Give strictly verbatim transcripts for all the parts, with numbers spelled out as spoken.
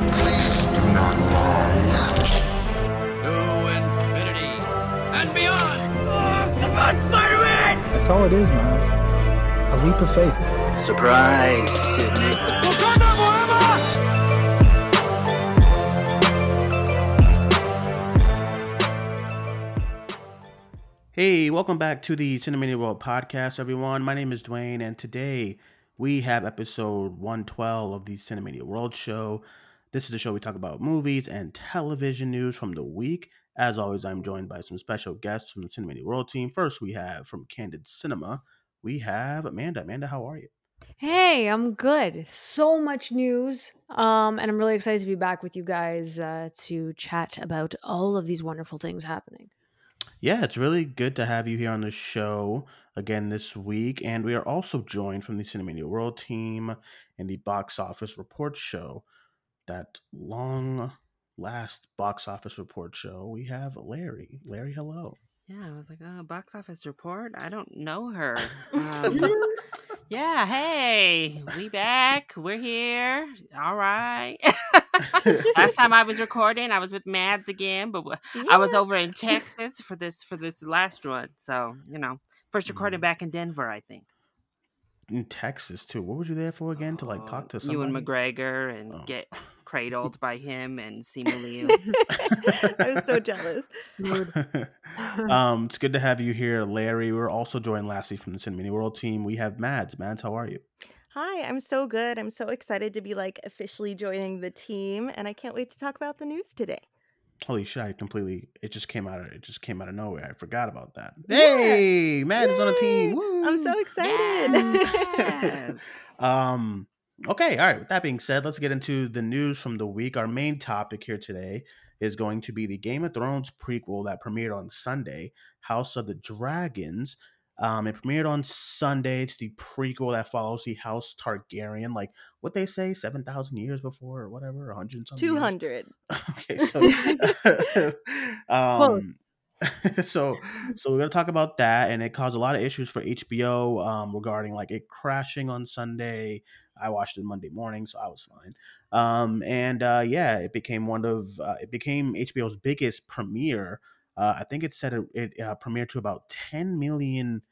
Please do not lie. To infinity and beyond! Oh, come on, Spider-Man! That's all it is, Miles. A leap of faith. Surprise, Sydney. Wakanda forever! Hey, welcome back to the Cinemania World podcast, everyone. My name is Dwayne, and today we have episode one twelve of the Cinemania World show. This is the show we talk about movies and television news from the week. As always, I'm joined by some special guests from the Cinemania World team. First, we have from Candid Cinema, we have Amanda. Amanda, how are you? Hey, I'm good. So much news. Um, and I'm really excited to be back with you guys uh, to chat about all of these wonderful things happening. Yeah, it's really good to have you here on the show again this week. And we are also joined from the Cinemania World team in the Box Office Report Show. That long last Box Office Report show, we have Larry. Larry, hello. Yeah, I was like, oh, Box Office Report? I don't know her. Um, yeah, hey, we back. We're here. All right. Last time I was recording, I was with Mads again, but yeah. I was over in Texas for this for this last one. So, you know, first recording mm. back in Denver, I think. In Texas, too. What were you there for again? Oh, to, like, talk to somebody? Ewan McGregor and oh. get cradled by him and Simu Liu. I was so jealous. um, it's good to have you here, Larry. We're also joined lastly from the Cinemania World team. We have Mads. Mads, how are you? Hi, I'm so good. I'm so excited to be, like, officially joining the team, and I can't wait to talk about the news today. Holy shit, I completely, it just came out of, it just came out of nowhere. I forgot about that. Yeah. Hey, Matt Yay. is on a team. Woo. I'm so excited. Yes. um, okay, all right. With that being said, let's get into the news from the week. Our main topic here today is going to be the Game of Thrones prequel that premiered on Sunday, House of the Dragons. Um, it premiered on Sunday. It's the prequel that follows the House Targaryen, like what they say, seven thousand years before, or whatever, a hundred something. Two hundred. Okay, so, um, so, so we're gonna talk about that, and it caused a lot of issues for H B O um, regarding like it crashing on Sunday. I watched it Monday morning, so I was fine. Um, and uh, yeah, it became one of uh, it became H B O's biggest premiere. Uh, I think it said it, it uh, premiered to about ten million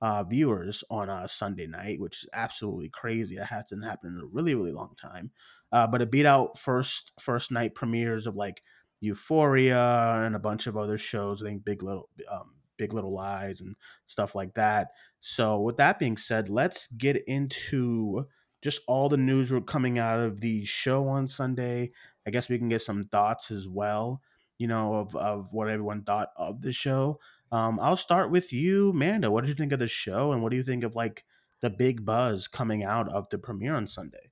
uh, viewers on a Sunday night, which is absolutely crazy. That hasn't happened in a really, really long time. Uh, but it beat out first first night premieres of like Euphoria and a bunch of other shows. I think Big Little um, Big Little Lies and stuff like that. So with that being said, let's get into just all the news coming out of the show on Sunday. I guess we can get some thoughts as well, you know, of, of what everyone thought of the show. Um, I'll start with you, Amanda. What did you think of the show? And what do you think of like the big buzz coming out of the premiere on Sunday?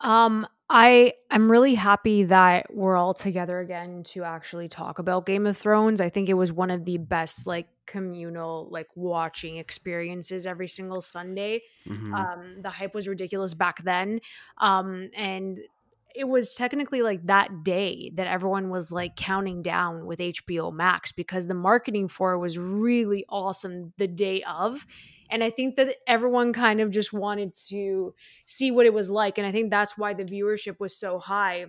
Um, I, I'm really happy that we're all together again to actually talk about Game of Thrones. I think it was one of the best like communal like watching experiences every single Sunday. Mm-hmm. Um, the hype was ridiculous back then. Um, and it was technically like that day that everyone was like counting down with H B O Max because the marketing for it was really awesome the day of. And I think that everyone kind of just wanted to see what it was like. And I think that's why the viewership was so high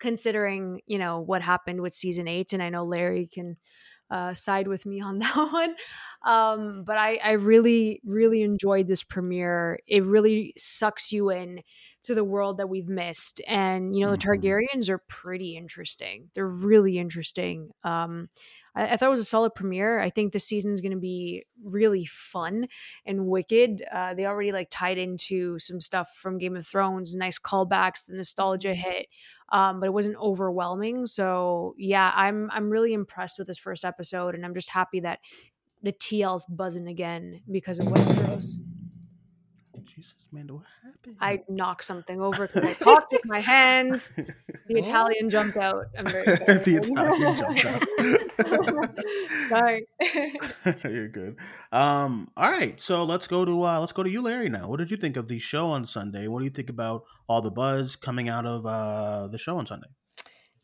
considering, you know, what happened with season eight. And I know Larry can uh, side with me on that one. Um, but I, I really, really enjoyed this premiere. It really sucks you in to the world that we've missed. And, you know, the Targaryens are pretty interesting. They're really interesting. Um, I, I thought it was a solid premiere. I think this season is going to be really fun and wicked. Uh, they already like tied into some stuff from Game of Thrones, nice callbacks, the nostalgia hit, um, but it wasn't overwhelming. So yeah, I'm, I'm really impressed with this first episode and I'm just happy that the T L's buzzing again because of Westeros. Jesus, Amanda, what happened? I knocked something over because I talked with my hands. The Italian jumped out. I'm very sorry. The Italian jumped out. Sorry. You're good. Um, all right, so let's go to uh, let's go to you, Larry. Now, what did you think of the show on Sunday? What do you think about all the buzz coming out of uh, the show on Sunday?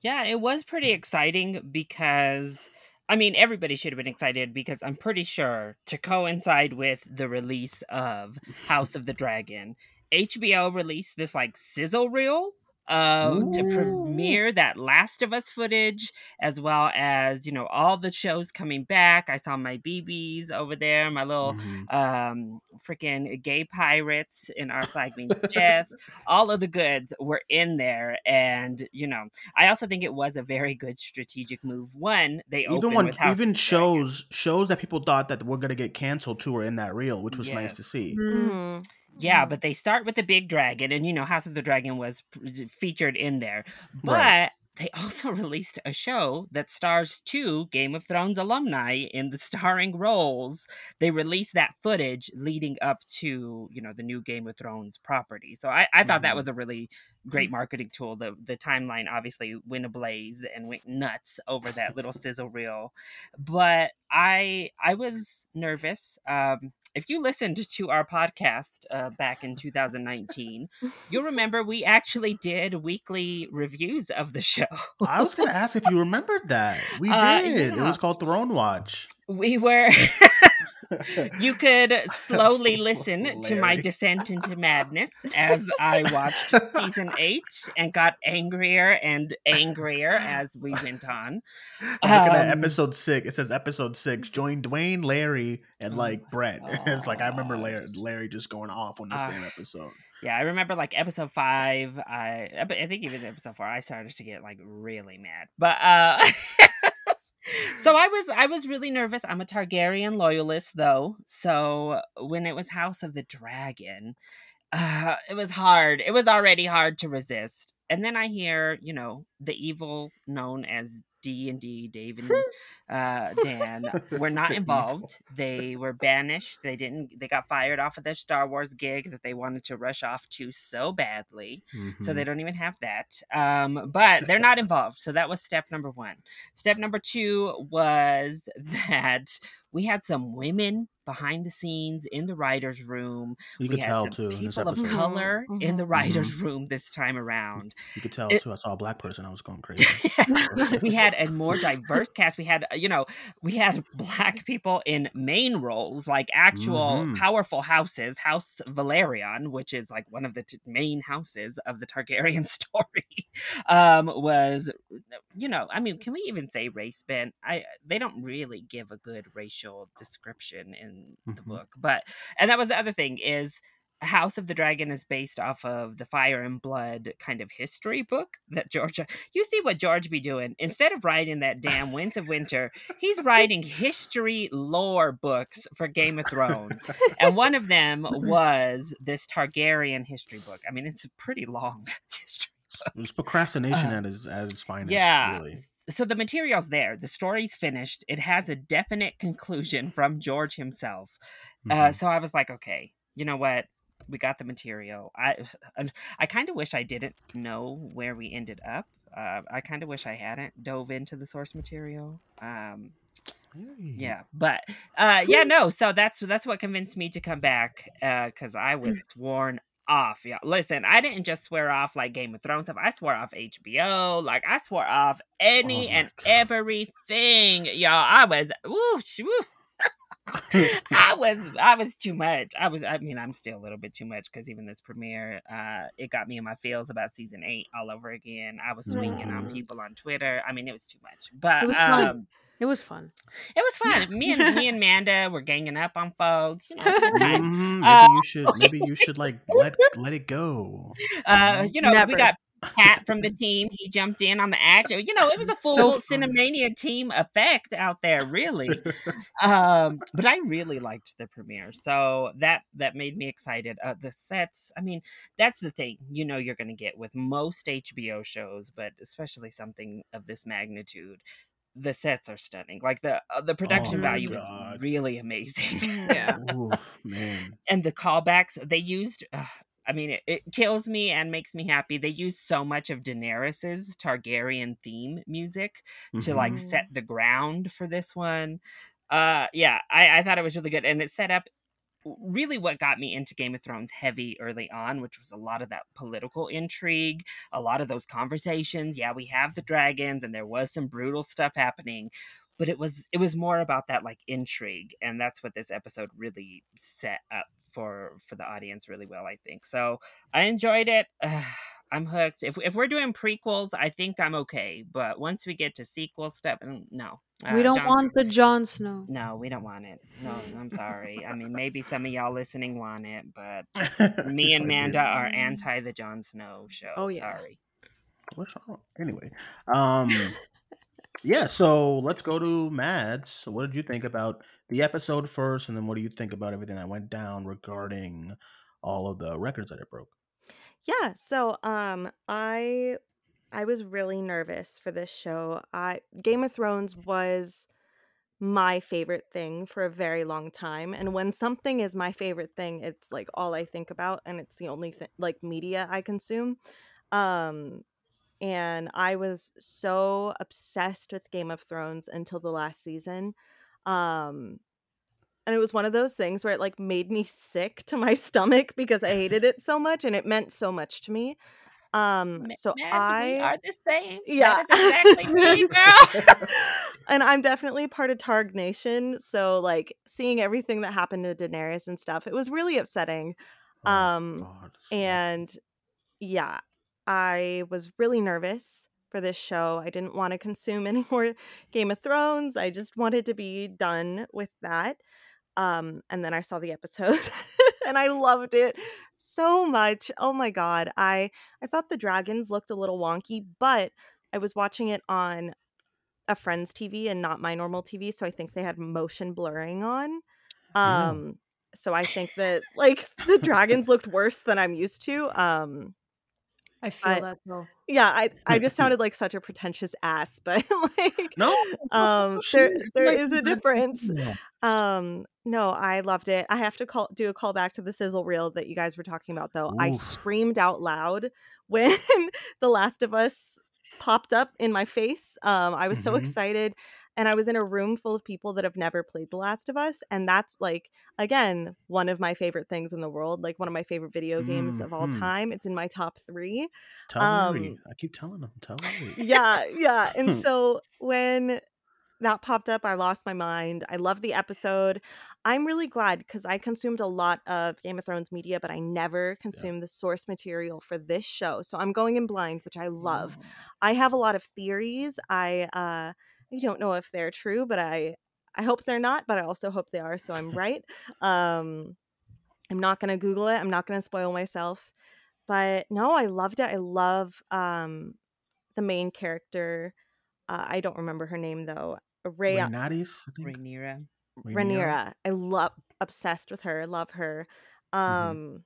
Yeah, it was pretty exciting because, I mean, everybody should have been excited because I'm pretty sure to coincide with the release of House of the Dragon, H B O released this like sizzle reel uh, to premiere that Last of Us footage, as well as, you know, all the shows coming back. I saw my B Bs over there, my little mm-hmm. um, freaking gay pirates in Our Flag Means Death. All of the goods were in there. And, you know, I also think it was a very good strategic move. One, they even opened one, with House Even shows, shows that people thought that were going to get canceled too were in that reel, which was yes. nice to see. Mm-hmm. Yeah, but they start with the big dragon, and, you know, House of the Dragon was featured in there. But right. they also released a show that stars two Game of Thrones alumni in the starring roles. They released that footage leading up to, you know, the new Game of Thrones property. So I, I thought mm-hmm. that was a really great marketing tool. The the timeline obviously went ablaze and went nuts over that little sizzle reel. But I I was nervous. Um If you listened to our podcast uh, back in two thousand nineteen, you'll remember we actually did weekly reviews of the show. I was going to ask if you remembered that. We uh, did. Yeah. It was called Throne Watch. We were... You could slowly listen Larry. to my descent into madness as I watched season eight and got angrier and angrier as we went on. Um, Look at episode six. It says episode six. Join Dwayne, Larry, and like oh Brett. God. It's like I remember Larry, Larry just going off on this uh, damn episode. Yeah, I remember like episode five. I I think even episode four, I started to get like really mad. But uh So I was I was really nervous. I'm a Targaryen loyalist, though. So when it was House of the Dragon, uh, it was hard. It was already hard to resist. And then I hear, you know, the evil known as D and D, Dave and uh, Dan, were not involved. They were banished. They didn't. They got fired off of their Star Wars gig that they wanted to rush off to so badly. Mm-hmm. So they don't even have that. Um, but they're not involved. So that was step number one. Step number two was that we had some women behind the scenes in the writer's room. You we could had tell, some too. People of color mm-hmm. in the writer's mm-hmm. room this time around. You could tell, it, too. I saw a black person. I was going crazy. We had a more diverse cast. We had, you know, we had black people in main roles, like actual mm-hmm. powerful houses. House Valerian, which is like one of the t- main houses of the Targaryen story, um, was, you know, I mean, can we even say race bent? I They don't really give a good racial description in the book. But and that was the other thing, is House of the Dragon is based off of the Fire and Blood kind of history book that George, you see what George be doing instead of writing that damn Winds of Winter, he's writing history lore books for Game of Thrones. And one of them was this Targaryen history book. I mean, it's a pretty long history book. It was procrastination uh, at its at its finest, yeah, really. So the material's there. The story's finished. It has a definite conclusion from George himself. Mm-hmm. Uh, so I was like, okay, you know what? We got the material. I I kind of wish I didn't know where we ended up. Uh, I kind of wish I hadn't dove into the source material. Um, yeah, but uh, yeah, no. So that's that's what convinced me to come back, because uh, I was sworn off. Yeah, listen, I didn't just swear off like Game of Thrones stuff. I swore off H B O. Like I swore off any oh and God. everything, y'all. I was whoosh, whoosh. I was I was too much. I was. I mean, I'm still a little bit too much, because even this premiere, uh, it got me in my feels about season eight all over again. I was swinging mm. on people on Twitter. I mean, it was too much. But it was um. Fun. It was fun. It was fun. Me and me and Amanda were ganging up on folks. You know, mm-hmm. maybe uh, you should maybe you should like let let it go. Uh, you know, Never. we got Pat from the team. He jumped in on the action. You know, it was a full so Cinemania team effect out there, really. um, but I really liked the premiere, so that that made me excited. Uh, the sets. I mean, that's the thing. You know, you're going to get with most H B O shows, but especially something of this magnitude. The sets are stunning. Like the uh, the production oh value God. is really amazing. Yeah, Oof, man. And the callbacks they used. Uh, I mean, it, it kills me and makes me happy. They used so much of Daenerys's Targaryen theme music mm-hmm. to like set the ground for this one. Uh, yeah, I, I thought it was really good, and it set up really what got me into Game of Thrones heavy early on, which was a lot of that political intrigue, a lot of those conversations. Yeah, we have the dragons and there was some brutal stuff happening, but it was it was more about that like intrigue, and that's what this episode really set up for for the audience really well, I think. So I enjoyed it. Uh, I'm hooked. If if we're doing prequels, I think I'm okay. But once we get to sequel stuff, no. Uh, we don't John, want the Jon Snow. No, we don't want it. No, I'm sorry. I mean, maybe some of y'all listening want it, but me and Amanda like are anti the Jon Snow show. Oh, yeah. Sorry. What's wrong? Anyway. Um, yeah, so let's go to Mads. So what did you think about the episode first? And then what do you think about everything that went down regarding all of the records that it broke? Yeah, so um, I I was really nervous for this show. I Game of Thrones was my favorite thing for a very long time, and when something is my favorite thing, it's like all I think about, and it's the only th- like media I consume. Um, and I was so obsessed with Game of Thrones until the last season. Um, And it was one of those things where it like made me sick to my stomach because I hated it so much and it meant so much to me. Um, so Mads, I we are the same. Yeah, that is exactly me, girl. And I'm definitely part of Targ Nation. So like seeing everything that happened to Daenerys and stuff, it was really upsetting. Oh, um, God. And yeah, I was really nervous for this show. I didn't want to consume any more Game of Thrones. I just wanted to be done with that. Um, and then I saw the episode and I loved it so much. Oh my God. I, I thought the dragons looked a little wonky, but I was watching it on a friend's T V and not my normal T V. So I think they had motion blurring on. Um, mm. So I think that like the dragons looked worse than I'm used to. Um, I feel I, that though. Yeah, I, I just sounded like such a pretentious ass, but like no, um, there there is a difference. Um, no, I loved it. I have to call do a callback to the sizzle reel that you guys were talking about though. Oof. I screamed out loud when The Last of Us popped up in my face. Um, I was mm-hmm. so excited, and I was in a room full of people that have never played The Last of Us, and that's like again one of my favorite things in the world, like one of my favorite video games mm-hmm. of all time. It's in my top three. Tell um, me. I keep telling them. Tell me. Yeah, yeah. And so when that popped up, I lost my mind. I love the episode. I'm really glad because I consumed a lot of Game of Thrones media, but I never consumed yeah. the source material for this show. So I'm going in blind, which I love. Oh. I have a lot of theories. I. Uh, I don't know if they're true, but I, I hope they're not, but I also hope they are. So I'm right. Um, I'm not going to Google it. I'm not going to spoil myself, but no, I loved it. I love um, the main character. Uh, I don't remember her name though. Ray. Renatis, I think. Rhaenyra. Rhaenyra. I love, obsessed with her. I love her. Um, mm-hmm.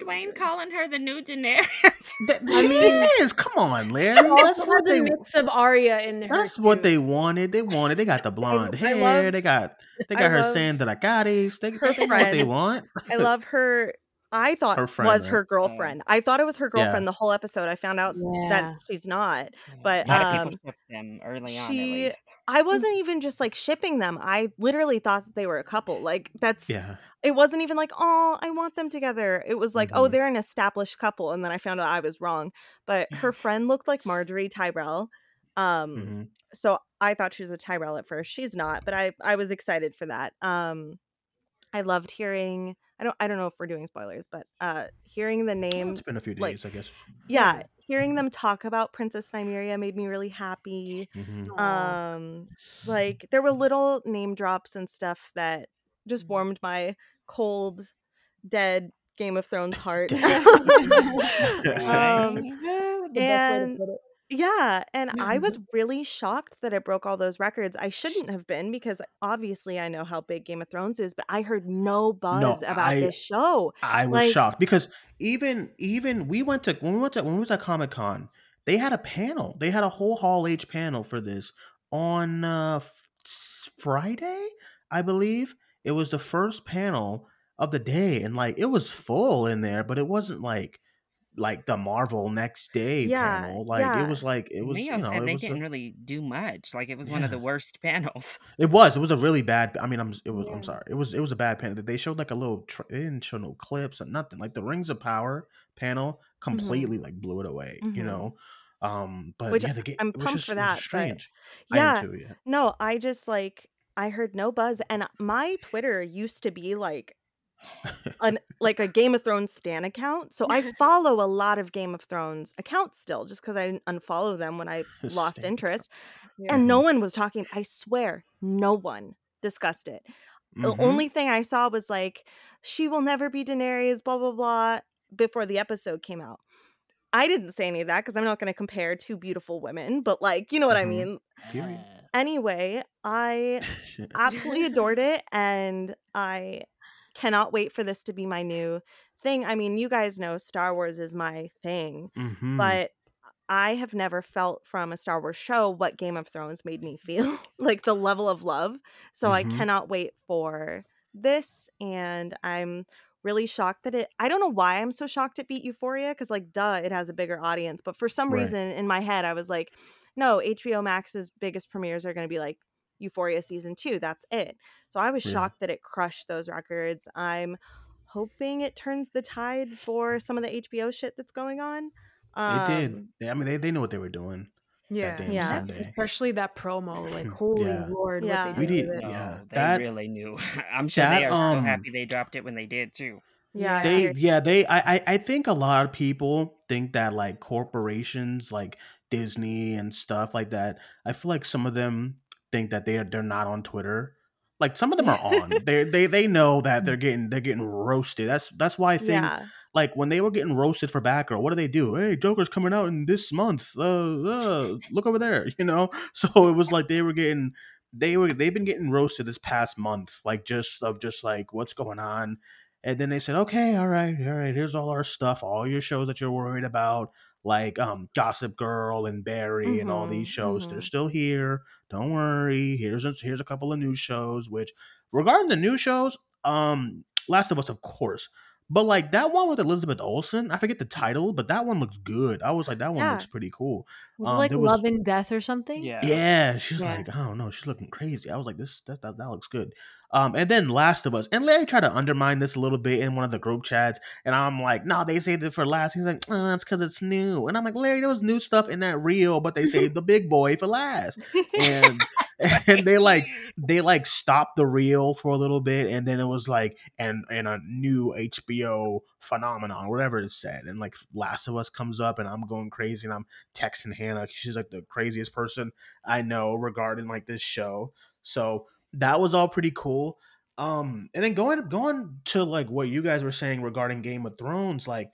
Dwayne calling her the new Daenerys. I mean, she is. Come on, Larry. That's what they mix of Arya in there. That's what they wanted. They wanted. They got the blonde I, hair. I love, they got. They got I her saying that I got these. They that's what they want. I love her. I thought her friend, was right? her girlfriend. I thought it was her girlfriend yeah. the whole episode. I found out yeah. that she's not. But a lot um, of people shipped them early she, on. At least. I wasn't even just like shipping them. I literally thought that they were a couple. Like that's. Yeah. It wasn't even like, oh, I want them together. It was like, mm-hmm. oh, they're an established couple, and then I found out I was wrong. But her friend looked like Marjorie Tyrell, um, mm-hmm. so I thought she was a Tyrell at first. She's not, but I I was excited for that. Um, I loved hearing. I don't I don't know if we're doing spoilers, but uh, hearing the name. Oh, it's been a few days, like, I guess. Yeah, hearing them talk about Princess Nymeria made me really happy. Mm-hmm. Um, like there were little name drops and stuff that. Just warmed my cold, dead Game of Thrones heart. um, the and yeah, and mm-hmm. I was really shocked that it broke all those records. I shouldn't have been because obviously I know how big Game of Thrones is, but I heard no buzz no, about I, this show. I was like, shocked because even even we went to when we went to when we was at Comic-Con, they had a panel. They had a whole Hall H panel for this on uh, f- Friday, I believe. It was the first panel of the day, and like it was full in there, but it wasn't like like the Marvel next day yeah, panel. Like yeah. it was like it was. Leo you know, said it they was didn't a, really do much. Like it was yeah. one of the worst panels. It was. It was a really bad. I mean, I'm. It was. Yeah. I'm sorry. It was. It was a bad panel. They showed like a little. They didn't show no clips or nothing. Like the Rings of Power panel completely mm-hmm. like blew it away. Mm-hmm. You know. Um. But Which, yeah, the game. I'm pumped just, for that. Strange. Yeah, I am too, yeah. No, I just like. I heard no buzz, and my Twitter used to be like an like a Game of Thrones stan account. So I follow a lot of Game of Thrones accounts still, just because I didn't unfollow them when I lost interest. Yeah. And no one was talking. I swear, no one discussed it. Mm-hmm. The only thing I saw was like, she will never be Daenerys, blah, blah, blah, before the episode came out. I didn't say any of that because I'm not going to compare two beautiful women, but like, you know what mm-hmm. I mean? Period. Anyway, I absolutely adored it, and I cannot wait for this to be my new thing. I mean, you guys know Star Wars is my thing, mm-hmm. but I have never felt from a Star Wars show what Game of Thrones made me feel, like the level of love. So mm-hmm. I cannot wait for this, and I'm really shocked that it, I don't know why I'm so shocked it beat Euphoria, because like, duh, it has a bigger audience. But for some right. reason in my head, I was like, no, H B O Max's biggest premieres are going to be like Euphoria season two. That's it. So I was yeah. shocked that it crushed those records. I'm hoping it turns the tide for some of the H B O shit that's going on. Um, it did. They, I mean, they, they knew what they were doing. Yeah, yeah. Especially that promo. Like, holy yeah. lord, yeah. what they did. We did oh, yeah. They that, really knew. I'm sure that, they are um, so happy they dropped it when they did too. Yeah, they, yeah, they. I, I think a lot of people think that like corporations, like Disney and stuff like that. I feel like some of them think that they are they're not on Twitter. Like some of them are on. they they they know that they're getting they're getting roasted. That's that's why I think. Yeah. Like when they were getting roasted for Batgirl, what do they do? Hey, Joker's coming out in this month. Uh, uh, look over there, you know. So it was like they were getting, they were they've been getting roasted this past month, like just of just like what's going on. And then they said, okay, all right, all right, here's all our stuff, all your shows that you're worried about, like um, Gossip Girl and Barry mm-hmm, and all these shows. Mm-hmm. They're still here. Don't worry. Here's a, here's a couple of new shows. Which regarding the new shows, um, Last of Us, of course. But like that one with Elizabeth Olsen, I forget the title, but that one looks good. I was like, that one yeah. looks pretty cool. Was um, it like was... Love and Death or something? Yeah, yeah. She's yeah. like, I don't know. She's looking crazy. I was like, this that, that that looks good. Um, and then Last of Us, and Larry tried to undermine this a little bit in one of the group chats, and I'm like, no, they saved it for last. He's like, oh, that's because it's new, and I'm like, Larry, there was new stuff in that reel, but they saved the big boy for last, and. And they like they like stopped the reel for a little bit, and then it was like and and a new H B O phenomenon, whatever it said, and like Last of Us comes up, and I'm going crazy, and I'm texting Hannah. She's like the craziest person I know regarding like this show. So that was all pretty cool. Um, and then going going to like what you guys were saying regarding Game of Thrones, like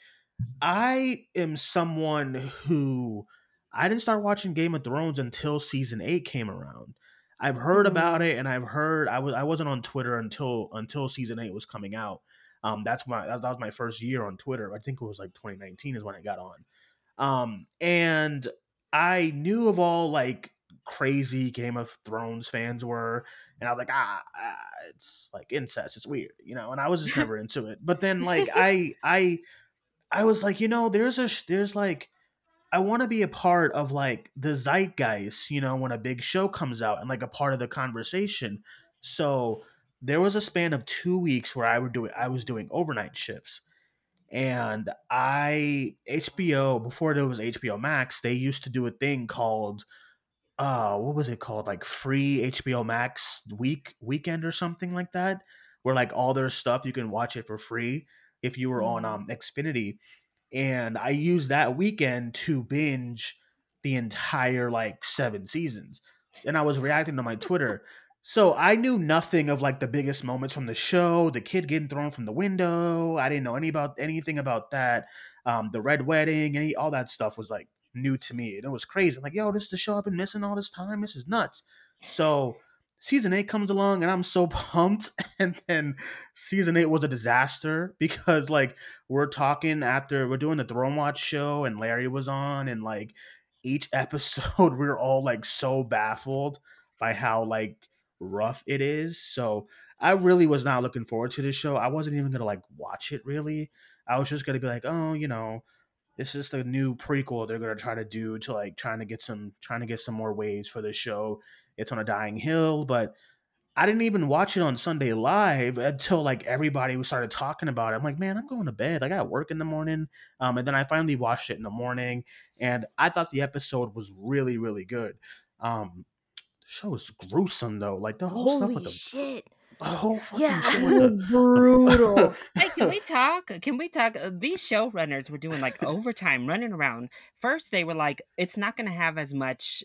I am someone who I didn't start watching Game of Thrones until season eight came around. I've heard about it, and I've heard I was I wasn't on Twitter until until season eight was coming out. Um, that's my that was my first year on Twitter. I think it was like twenty nineteen is when I got on, um, and I knew of all like crazy Game of Thrones fans were, and I was like, ah, ah it's like incest, it's weird, you know. And I was just never into it. But then like I I I was like, you know, there's a there's like. I want to be a part of like the zeitgeist, you know, when a big show comes out and like a part of the conversation. So there was a span of two weeks where I would do it. I was doing overnight shifts, and I H B O before it was H B O Max. They used to do a thing called, uh, what was it called? Like free H B O Max week weekend or something like that, where like all their stuff, you can watch it for free if you were on um, Xfinity. And I used that weekend to binge the entire like seven seasons. And I was reacting to my Twitter. So I knew nothing of like the biggest moments from the show, the kid getting thrown from the window. I didn't know any about anything about that. Um, the red wedding, any all that stuff was like new to me. And it was crazy. I'm like, yo, this is the show I've been missing all this time. This is nuts. So season eight comes along, and I'm so pumped. And then season eight was a disaster because, like, we're talking after we're doing the Throne Watch show, and Larry was on, and like each episode, we we're all like so baffled by how like rough it is. So I really was not looking forward to this show. I wasn't even gonna like watch it really. I was just gonna be like, oh, you know, this is the new prequel they're gonna try to do to like trying to get some trying to get some more waves for this show. It's on a dying hill, but I didn't even watch it on Sunday Live until like everybody started talking about it. I'm like, man, I'm going to bed. I got work in the morning. Um, and then I finally watched it in the morning, and I thought the episode was really, really good. Um, the show is gruesome though. Like the whole Holy stuff with the shit. Oh, fucking yeah, sure. Brutal. Hey, can we talk? Can we talk? These showrunners were doing like overtime, running around. First, they were like, "It's not going to have as much,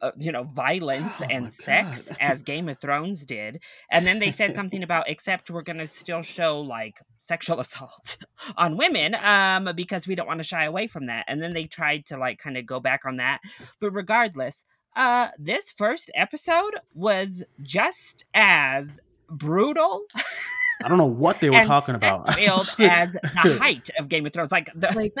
uh, you know, violence oh, and sex as Game of Thrones did." And then they said something about, "Except we're going to still show like sexual assault on women, um, because we don't want to shy away from that." And then they tried to like kind of go back on that, but regardless, uh, this first episode was just as brutal. I don't know what they were talking about. As the height of Game of Thrones, like, the- like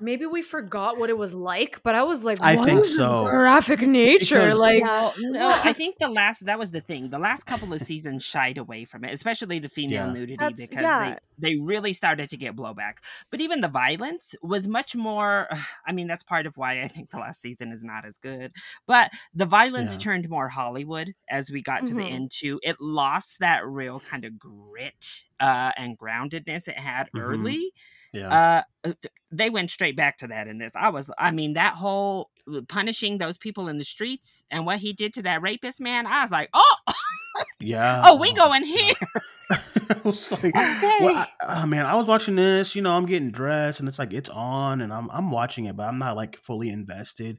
maybe we forgot what it was like, but I was like, I what think is so. Graphic nature, because, like no, no. I think the last that was the thing. The last couple of seasons shied away from it, especially the female yeah. nudity, That's, because yeah. they they really started to get blowback. But even the violence was much more. I mean, that's part of why I think the last season is not as good. But the violence yeah. turned more Hollywood as we got mm-hmm. to the end too. It lost that real kind of grit uh, and groundedness it had mm-hmm. early. Yeah. Uh, they went straight back to that in this. I was, I mean, that whole punishing those people in the streets and what he did to that rapist man, I was like, oh, yeah, oh, we go in here. I was like, okay. well, I, I mean, I was watching this, you know, I'm getting dressed and it's like, it's on and I'm, I'm watching it, but I'm not like fully invested.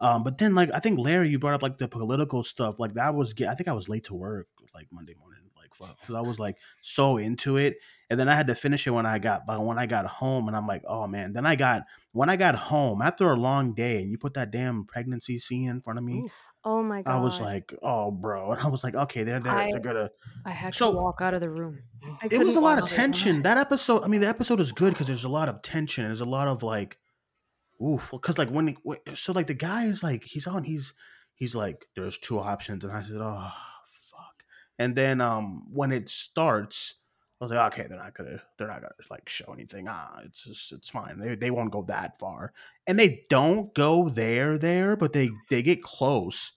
Um, but then like, I think Larry, you brought up like the political stuff. Like that was, I think I was late to work like Monday morning, like fuck, because I was like so into it. And then I had to finish it when I got like, when I got home, and I'm like, oh man. Then I got when I got home after a long day, and you put that damn pregnancy scene in front of me. Ooh. Oh my god! I was like, oh bro, and I was like, okay, they're they're, I, they're gonna. I had so, to walk out of the room. I it was a lot of tension. That episode, I mean, the episode is good because there's a lot of tension. There's a lot of like, oof, because like when so like the guy is like he's on he's he's like there's two options, and I said, oh fuck. And then um when it starts. I was like, okay, they're not gonna, they're not gonna like show anything. Ah, it's just, it's fine. They they won't go that far, and they don't go there, there, but they they get close.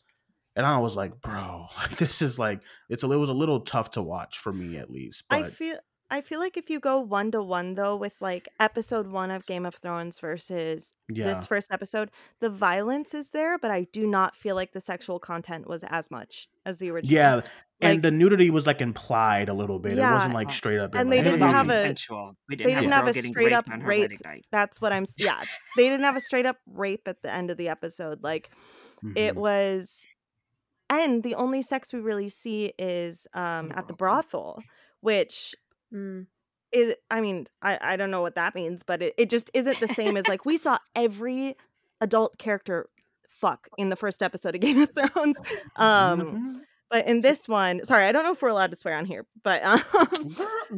And I was like, bro, like this is like it's a, it was a little tough to watch for me at least. But I feel I feel like if you go one to one though with like episode one of Game of Thrones versus yeah. this first episode, the violence is there, but I do not feel like the sexual content was as much as the original. Yeah. Like, and the nudity was like implied a little bit. Yeah. It wasn't like straight up. And like, they, didn't have a, they didn't, they didn't have a straight up rape. That's what I'm. Yeah. They didn't have a straight up rape at the end of the episode. Like mm-hmm. it was. And the only sex we really see is um, at the brothel, which mm, is, I mean, I, I don't know what that means, but it, it just isn't the same as like we saw every adult character fuck in the first episode of Game of Thrones. Um, mm-hmm. But in this one, sorry, I don't know if we're allowed to swear on here, but um,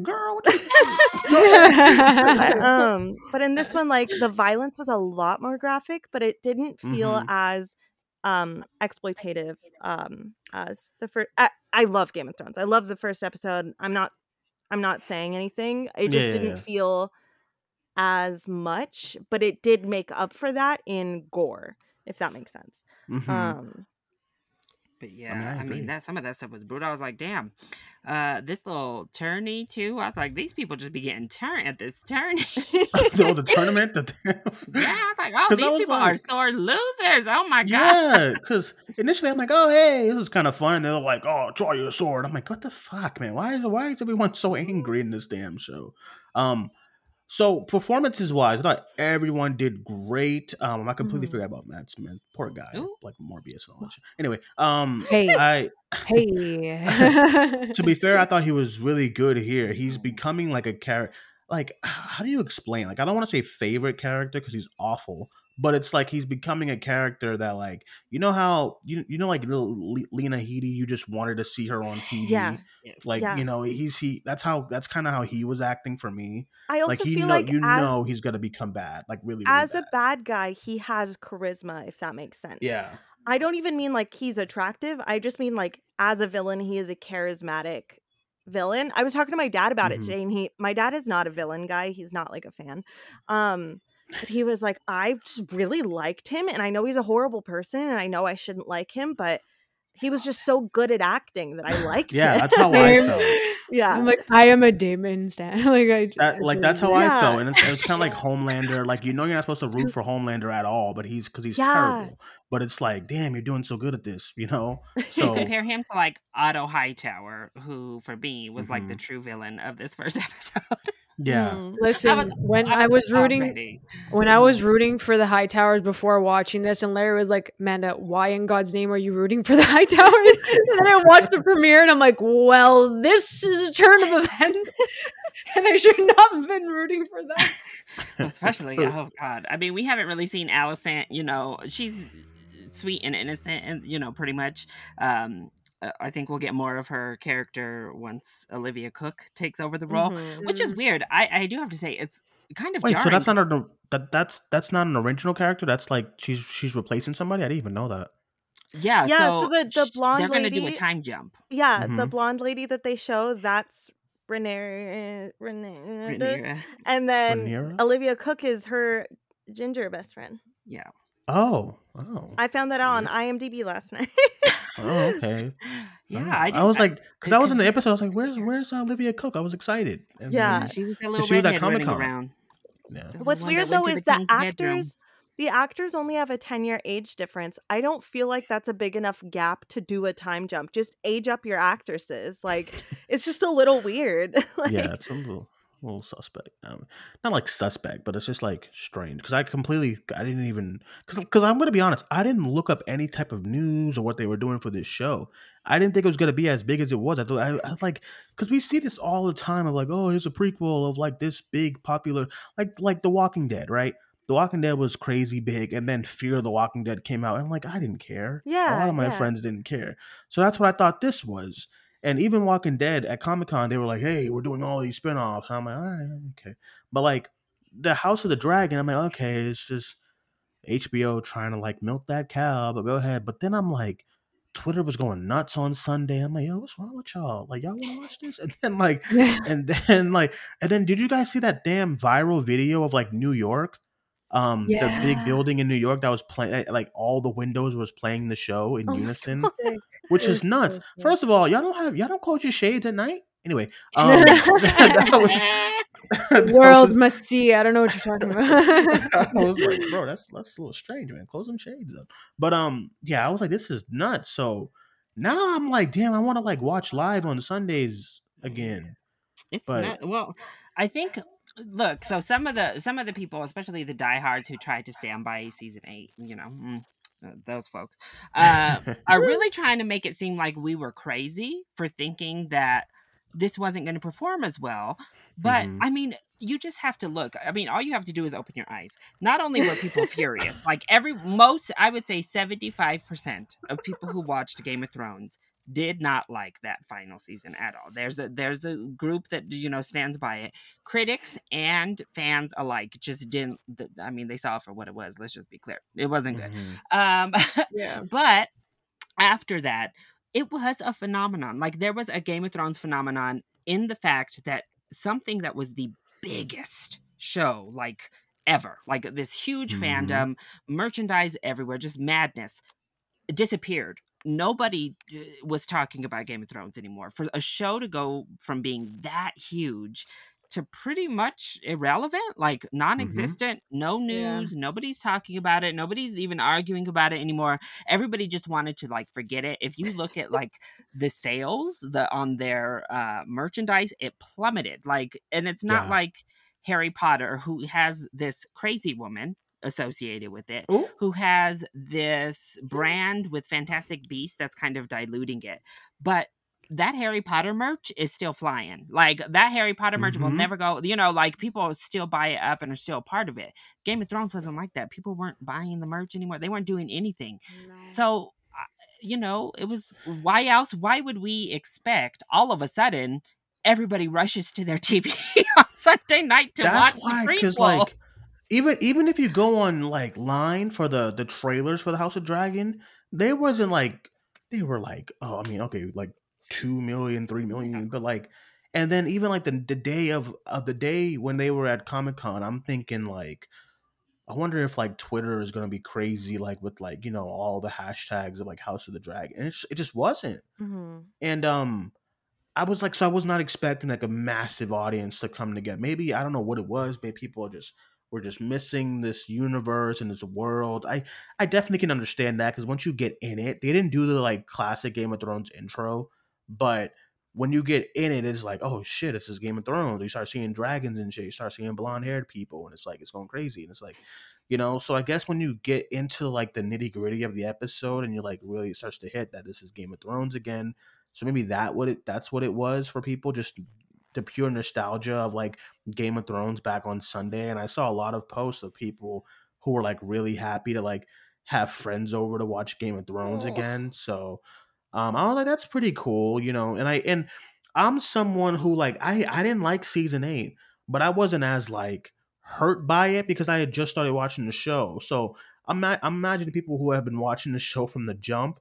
girl, girl. but, um, but in this one, like the violence was a lot more graphic, but it didn't feel mm-hmm. as um, exploitative um, as the first. I-, I love Game of Thrones. I love the first episode. I'm not, I'm not saying anything. It just yeah. didn't feel as much, but it did make up for that in gore, if that makes sense. Mm-hmm. Um, But yeah, I mean, I I mean that some of that stuff was brutal. I was like, damn, uh, this little tourney too. I was like, these people just be getting turned at this tourney. oh, the tournament? The yeah, I was like, oh, these people like, are sore losers. Oh my God. Yeah, because initially I'm like, oh, hey, this is kind of fun. And they're like, oh, draw your sword. I'm like, what the fuck, man? Why is, why is everyone so angry in this damn show? Um, So performances-wise, I thought everyone did great. Um, I completely mm. forgot about Mads, man. Poor guy, Ooh. like Morbius and all that shit. Anyway, um, hey, I, hey. to be fair, I thought he was really good here. He's becoming like a character. Like, how do you explain? Like, I don't want to say favorite character because he's awful, but it's like he's becoming a character that, like, you know how you you know like little Le- Lena Headey, you just wanted to see her on T V. Yeah. Like, yeah. you know, he's he that's how that's kind of how he was acting for me. I also like, he feel know, like you as, know he's gonna become bad, like really, really as bad. a bad guy. He has charisma, if that makes sense. Yeah, I don't even mean like he's attractive. I just mean like as a villain, he is a charismatic villain. I was talking to my dad about mm-hmm. it today, and he, my dad is not a villain guy. He's not like a fan. Um, but he was like, I just really liked him, and I know he's a horrible person, and I know I shouldn't like him, but. he was just so good at acting that I liked yeah, it. Yeah, that's how I felt. Yeah, I'm like, I am a Damon stan. Like, I that, like that's how yeah. I felt, and it's, it's kind of like Homelander. Like, you know, you're not supposed to root for Homelander at all, but he's because he's yeah. terrible. But it's like, damn, you're doing so good at this, you know. So compare him to like Otto Hightower, who for me was mm-hmm. like the true villain of this first episode. Yeah. Mm. Listen, I was, when I was, I was rooting already. when I was rooting for the Hightowers before watching this, and Larry was like, "Amanda, why in God's name are you rooting for the Hightowers?" And then I watched the premiere and I'm like, "Well, this is a turn of events." And I should not have been rooting for that. Especially, oh God. I mean, we haven't really seen Alicent, you know, she's sweet and innocent and, you know, pretty much um I think we'll get more of her character once Olivia Cooke takes over the role, mm-hmm. which is weird. I, I do have to say it's kind of Wait, jarring. So that's not a, that that's that's not an original character. That's like she's she's replacing somebody. I didn't even know that. Yeah, yeah. So, so the the blonde they're lady, gonna do a time jump. Yeah, mm-hmm. the blonde lady that they show, that's Rhaenyra, Rhaenyra, Rhaenyra. and then Rhaenyra? Olivia Cooke is her ginger best friend. Yeah. Oh, oh! I found that out yeah. on IMDb last night. Oh, okay. Yeah, oh. I, I was like, because I, I was in the episode, I was like, "Where's where's Olivia Cook?" I was excited. And yeah, she was a little redhead running around. Yeah. What's weird though is the actors, the actors only have a ten year age difference. I don't feel like that's a big enough gap to do a time jump. Just age up your actresses. Like, it's just a little weird. Like, yeah, it's a little. A little suspect, um, not like suspect, but it's just like strange because I completely, I didn't even, because because I'm gonna be honest, I didn't look up any type of news or what they were doing for this show. I didn't think it was gonna be as big as it was. I thought, I, I like, because we see this all the time of like, oh, here's a prequel of like this big popular, like like The Walking Dead, right? The Walking Dead was crazy big, and then Fear the Walking Dead came out, and I'm like, I didn't care. Yeah, a lot of my yeah. friends didn't care, so that's what I thought this was. And even Walking Dead at Comic-Con, they were like, hey, we're doing all these spinoffs. And I'm like, all right, okay. But like the House of the Dragon, I'm like, okay, it's just H B O trying to like milk that cow, but go ahead. But then I'm like, Twitter was going nuts on Sunday. I'm like, yo, what's wrong with y'all? Like, y'all want to watch this? And then like, yeah. and then like, and then did you guys see that damn viral video of like New York? Um, yeah. The big building in New York that was playing, like all the windows was playing the show in oh, unison, so which is nuts. So First of all, y'all don't have y'all don't close your shades at night. Anyway, um, that, that was, the world was, must see. I don't know what you're talking about. I was like, bro, that's that's a little strange, man. Close them shades up. But um, yeah, I was like, this is nuts. So now I'm like, damn, I want to like watch live on Sundays again. It's but, not well. I think. Look, so some of the some of the people, especially the diehards who tried to stand by season eight, you know, mm, those folks, uh, are really trying to make it seem like we were crazy for thinking that this wasn't going to perform as well. But mm-hmm. I mean, you just have to look. I mean, all you have to do is open your eyes. Not only were people furious, like every most, I would say seventy-five percent of people who watched Game of Thrones did not like that final season at all. There's a there's a group that, you know, stands by it. Critics and fans alike just didn't. Th- I mean, they saw it for what it was. Let's just be clear. It wasn't good. Mm-hmm. Um, yeah. But after that, it was a phenomenon. Like there was a Game of Thrones phenomenon in the fact that something that was the biggest show, like ever, like this huge mm-hmm. fandom, merchandise everywhere, just madness, disappeared. Nobody was talking about Game of Thrones anymore. For a show to go from being that huge to pretty much irrelevant, like non-existent, mm-hmm. no news, yeah. nobody's talking about it. Nobody's even arguing about it anymore. Everybody just wanted to like forget it. If you look at like the sales the on their uh, merchandise, it plummeted. Like, and it's not yeah. like Harry Potter, who has this crazy woman associated with it, Ooh. who has this brand with Fantastic Beasts that's kind of diluting it. But that Harry Potter merch is still flying. Like that Harry Potter merch mm-hmm. will never go, you know, like people still buy it up and are still a part of it. Game of Thrones wasn't like that. People weren't buying the merch anymore. They weren't doing anything. Right. So, you know, it was why else? Why would we expect all of a sudden everybody rushes to their T V on Sunday night to that's watch why, the prequel? 'Cause like, Even even if you go on like line for the, the trailers for the House of Dragon, they wasn't like they were like oh I mean okay like two million three million but like and then even like the the day of, of the day when they were at Comic Con, I'm thinking like I wonder if like Twitter is going to be crazy, like with like, you know, all the hashtags of like House of the Dragon. And it, just, it just wasn't. Mm-hmm. And um, I was like, so I was not expecting like a massive audience to come together. Maybe, I don't know what it was. Maybe people are just, we're just missing this universe and this world. I, I definitely can understand that, because once you get in it, they didn't do the like classic Game of Thrones intro, but when you get in it, it's like, oh shit, this is Game of Thrones. You start seeing dragons and shit. You start seeing blonde haired people, and it's like, it's going crazy. And it's like, you know, so I guess when you get into like the nitty gritty of the episode, and you're like, really, it starts to hit that this is Game of Thrones again. So maybe that what it, that's what it was for people, just the pure nostalgia of like Game of Thrones back on Sunday. And I saw a lot of posts of people who were like really happy to like have friends over to watch Game of Thrones oh. again. So um, I was like, that's pretty cool, you know. And I and I'm someone who like I I didn't like season eight, but I wasn't as like hurt by it because I had just started watching the show. So I'm not, I'm imagining people who have been watching the show from the jump,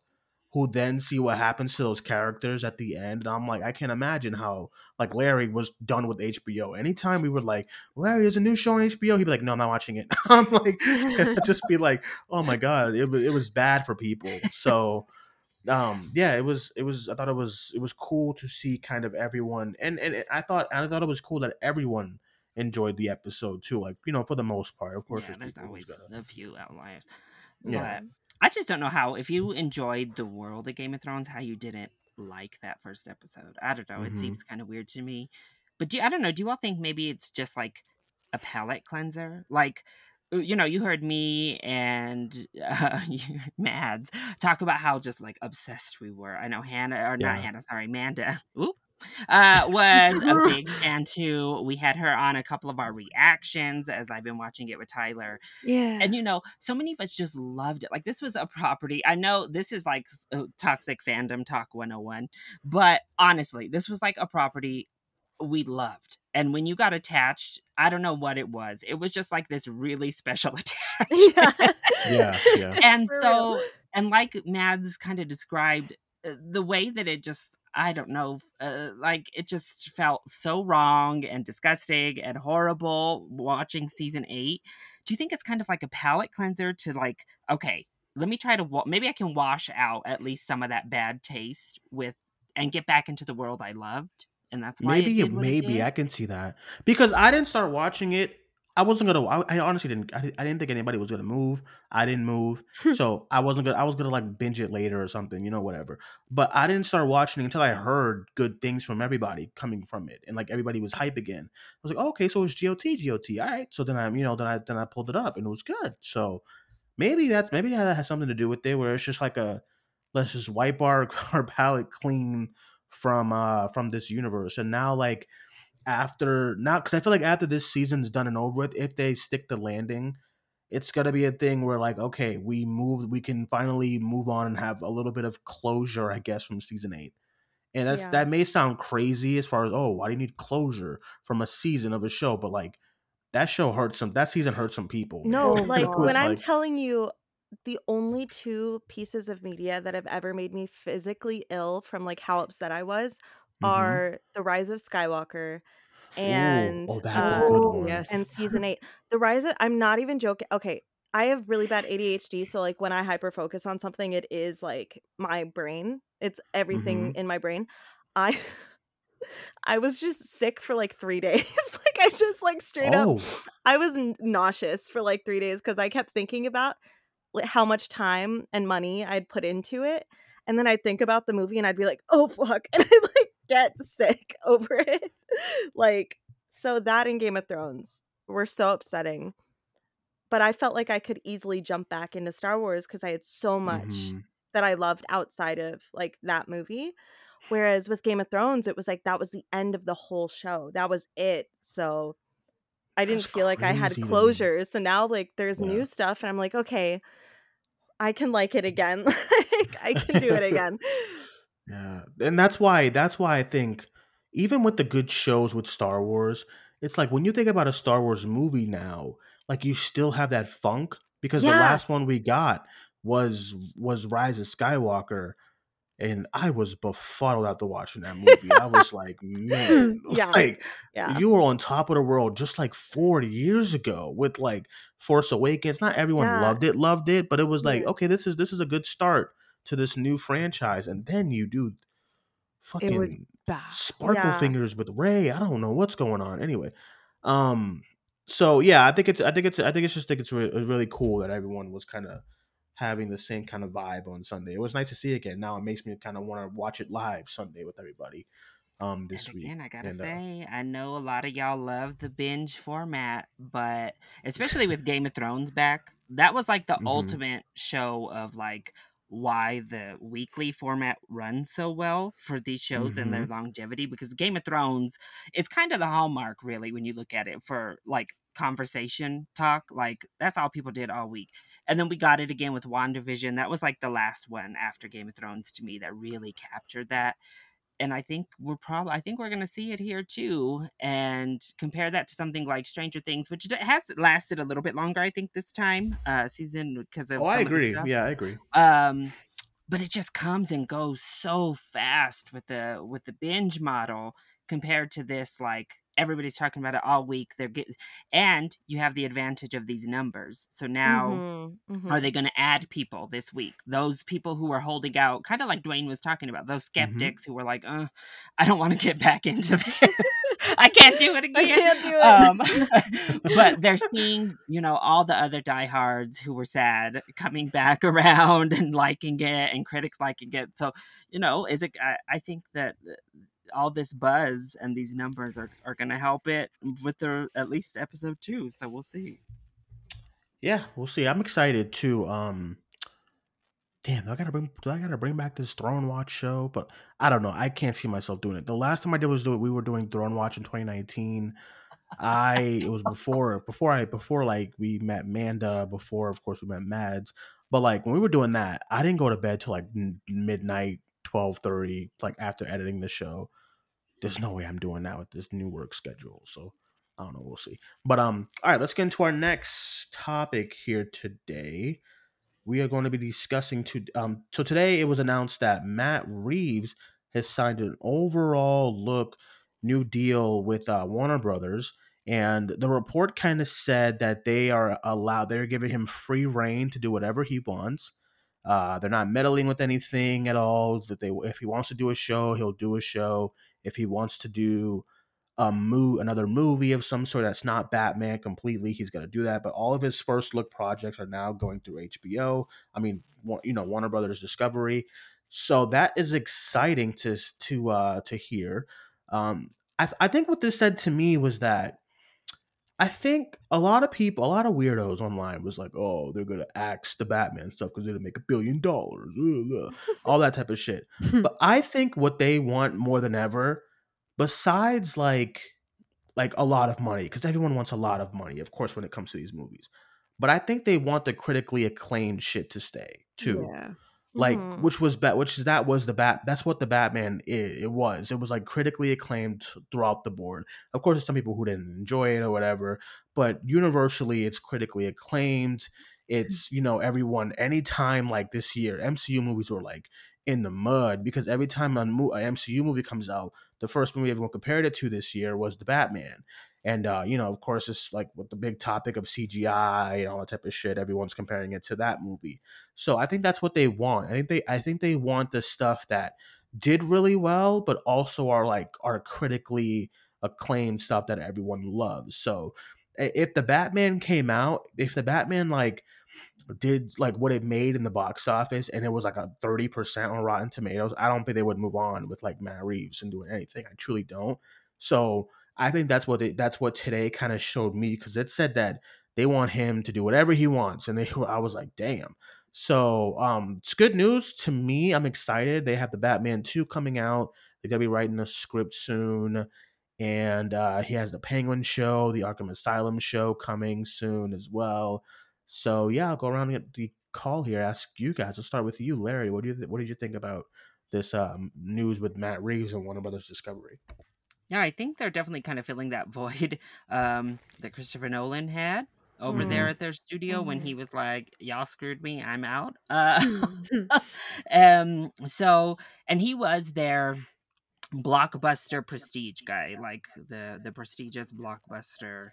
who then see what happens to those characters at the end. And I'm like, I can't imagine how, like, Larry was done with H B O. Anytime we were like, Larry, there's a new show on H B O, he'd be like, no, I'm not watching it. I'm like, it'd just be like, oh my God, it, it was bad for people. So, um, yeah, it was, it was, I thought it was, it was cool to see kind of everyone. And, and I thought, I thought it was cool that everyone enjoyed the episode too. Like, you know, for the most part, of course, yeah, there's always a few outliers. Yeah. But I just don't know how, if you enjoyed the world of Game of Thrones, how you didn't like that first episode. I don't know. Mm-hmm. It seems kind of weird to me. But do I don't know. Do you all think maybe it's just like a palate cleanser? Like, you know, you heard me and uh, Mads talk about how just like obsessed we were. I know Hannah, or yeah. not Hannah, sorry, Amanda. Oop. Uh, was a big fan too. We had her on a couple of our reactions as I've been watching it with Tyler. Yeah. And you know, so many of us just loved it. Like, this was a property. I know this is like toxic fandom talk one oh one, but honestly, this was like a property we loved. And when you got attached, I don't know what it was. It was just like this really special attachment. Yeah. yeah, yeah. And For so, real. and like Mads kind of described, uh, the way that it just, I don't know, uh, like it just felt so wrong and disgusting and horrible watching season eight. Do you think it's kind of like a palate cleanser to like, okay, let me try to, wa- maybe I can wash out at least some of that bad taste with, and get back into the world I loved. And that's why maybe, it did what maybe it did. I can see that, because I didn't start watching it. I wasn't gonna. I, I honestly didn't. I, I didn't think anybody was gonna move. I didn't move, so I wasn't gonna. I was gonna like binge it later or something, you know, whatever. But I didn't start watching it until I heard good things from everybody coming from it, and like everybody was hype again. I was like, oh, okay, so it's G O T, G O T. All right, so then I, you know, then I then I pulled it up and it was good. So maybe that's maybe that has something to do with it, where it's just like a let's just wipe our our palate clean from uh from this universe, and now like. After now, because I feel like after this season's done and over with, if they stick the landing, it's gonna be a thing where like, okay, we moved, we can finally move on and have a little bit of closure, I guess, from season eight. And that's yeah. that may sound crazy as far as, oh, why do you need closure from a season of a show? But like, that show hurt some. That season hurt some people. No, man. like when like, I'm telling you, the only two pieces of media that have ever made me physically ill from like how upset I was. Are mm-hmm. The Rise of Skywalker and Ooh, oh, uh, yes. and season eight. The Rise of I'm not even joking. Okay, I have really bad A D H D, so like when I hyper focus on something, it is like my brain. It's everything mm-hmm. in my brain. I I was just sick for like three days. like I just like straight oh. up, I was nauseous for like three days because I kept thinking about how much time and money I'd put into it, and then I'd think about the movie and I'd be like, oh fuck, and I like. get sick over it. Like, so that in Game of Thrones were so upsetting, but I felt like I could easily jump back into Star Wars because I had so much mm-hmm. that I loved outside of like that movie, whereas with Game of Thrones it was like that was the end of the whole show, that was it, so I didn't That's feel like crazy. I had closure, so now like there's yeah. new stuff and I'm like, okay, I can like it again. Like, I can do it again. Yeah, and that's why that's why I think even with the good shows with Star Wars, it's like when you think about a Star Wars movie now, like you still have that funk because yeah. the last one we got was was Rise of Skywalker, and I was befuddled after watching that movie. I was like, man, yeah. like yeah. you were on top of the world just like four years ago with like Force Awakens. Not everyone yeah. loved it, loved it, but it was like, yeah. okay, this is this is a good start to this new franchise. And then you do fucking sparkle yeah. fingers with Rey. I don't know what's going on. Anyway, um, so yeah, I think it's, I think it's, I think it's just, I think it's re- really cool that everyone was kind of having the same kind of vibe on Sunday. It was nice to see it again. Now it makes me kind of want to watch it live Sunday with everybody. Um, this and again, week. Again, I gotta and, uh, say, I know a lot of y'all love the binge format, but especially with Game of Thrones back, that was like the mm-hmm. ultimate show of like why the weekly format runs so well for these shows mm-hmm. and their longevity. Because Game of Thrones, it's kind of the hallmark, really, when you look at it for like conversation talk. Like that's all people did all week. And then we got it again with WandaVision. That was like the last one after Game of Thrones to me that really captured that. And I think we're probably, I think we're going to see it here too. And compare that to something like Stranger Things, which has lasted a little bit longer, I think, this time uh, season because of. Oh, I agree. Yeah, I agree. Um, but it just comes and goes so fast with the with the binge model compared to this. Like everybody's talking about it all week. They're getting, and you have the advantage of these numbers. So now, mm-hmm, mm-hmm. are they going to add people this week? Those people who are holding out, kind of like Dwayne was talking about, those skeptics mm-hmm. who were like, uh, I don't want to get back into this. I can't do it again. I can't do it. Um, but they're seeing, you know, all the other diehards who were sad coming back around and liking it and critics liking it. So, you know, is it, I, I think that all this buzz and these numbers are, are going to help it with the, at least episode two. So we'll see. Yeah, we'll see. I'm excited too. Um, damn, I gotta bring, do I gotta bring back this Throne Watch show? But I don't know. I can't see myself doing it. The last time I did was do it. We were doing Throne Watch in twenty nineteen. I, it was before, before I, before like we met Amanda, before, of course, we met Mads, but like when we were doing that, I didn't go to bed till like n- midnight, twelve thirty, like after editing the show. There's no way I'm doing that with this new work schedule. So I don't know. We'll see. But um, all right, let's get into our next topic here today. We are going to be discussing to um. So today it was announced that Matt Reeves has signed an overall look new deal with uh, Warner Brothers, and the report kind of said that they are allowed. They're giving him free reign to do whatever he wants. Uh, they're not meddling with anything at all. That they, if he wants to do a show, he'll do a show. If he wants to do a mo- another movie of some sort that's not Batman completely, he's going to do that. But all of his first look projects are now going through H B O. I mean, you know, Warner Brothers Discovery. So that is exciting to to uh, to hear. Um, I th- I think what this said to me was that I think a lot of people, a lot of weirdos online was like, oh, they're going to axe the Batman stuff because they're going to make a billion dollars, all that type of shit. But I think what they want more than ever, besides like like a lot of money, because everyone wants a lot of money, of course, when it comes to these movies. But I think they want the critically acclaimed shit to stay, too. Yeah. Like, mm-hmm. which was, ba- which is, that was the bat, that's what the Batman is. It was, it was like critically acclaimed throughout the board. Of course, there's some people who didn't enjoy it or whatever, but universally it's critically acclaimed. It's, you know, everyone, anytime like this year, M C U movies were like in the mud because every time an mo- M C U movie comes out, the first movie everyone compared it to this year was the Batman. And, uh, you know, of course, it's like with the big topic of C G I and all that type of shit. Everyone's comparing it to that movie. So I think that's what they want. I think they I think they want the stuff that did really well, but also are like are critically acclaimed stuff that everyone loves. So if the Batman came out, if the Batman like did like what it made in the box office and it was like a thirty percent on Rotten Tomatoes, I don't think they would move on with like Matt Reeves and doing anything. I truly don't. So I think that's what they, that's what today kind of showed me, because it said that they want him to do whatever he wants, and they I was like, damn. So um, it's good news to me. I'm excited. They have the Batman two coming out. They're gonna be writing a script soon, and uh, he has the Penguin show, the Arkham Asylum show coming soon as well. So yeah, I'll go around and get the call here. Ask you guys. I'll start with you, Larry. What do you th- what did you think about this um, news with Matt Reeves and Warner Brothers Discovery? Yeah, I think they're definitely kind of filling that void um, that Christopher Nolan had over Mm. there at their studio when he was like, "Y'all screwed me, I'm out." Uh, Mm. um, so, and he was their blockbuster prestige guy, like the the prestigious Blockbuster.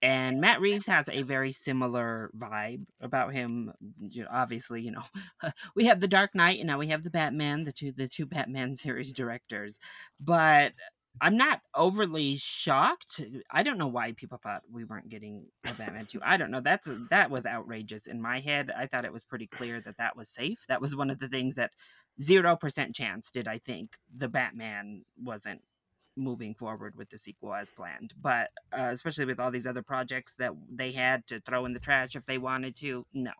And Matt Reeves has a very similar vibe about him. You know, obviously, you know, we have the Dark Knight, and now we have the Batman, the two the two Batman series directors. But I'm not overly shocked. I don't know why people thought we weren't getting a Batman two. I don't know. That's that was outrageous in my head. I thought it was pretty clear that that was safe. That was one of the things that zero percent chance did I think the Batman wasn't moving forward with the sequel as planned. But uh, especially with all these other projects that they had to throw in the trash if they wanted to, no.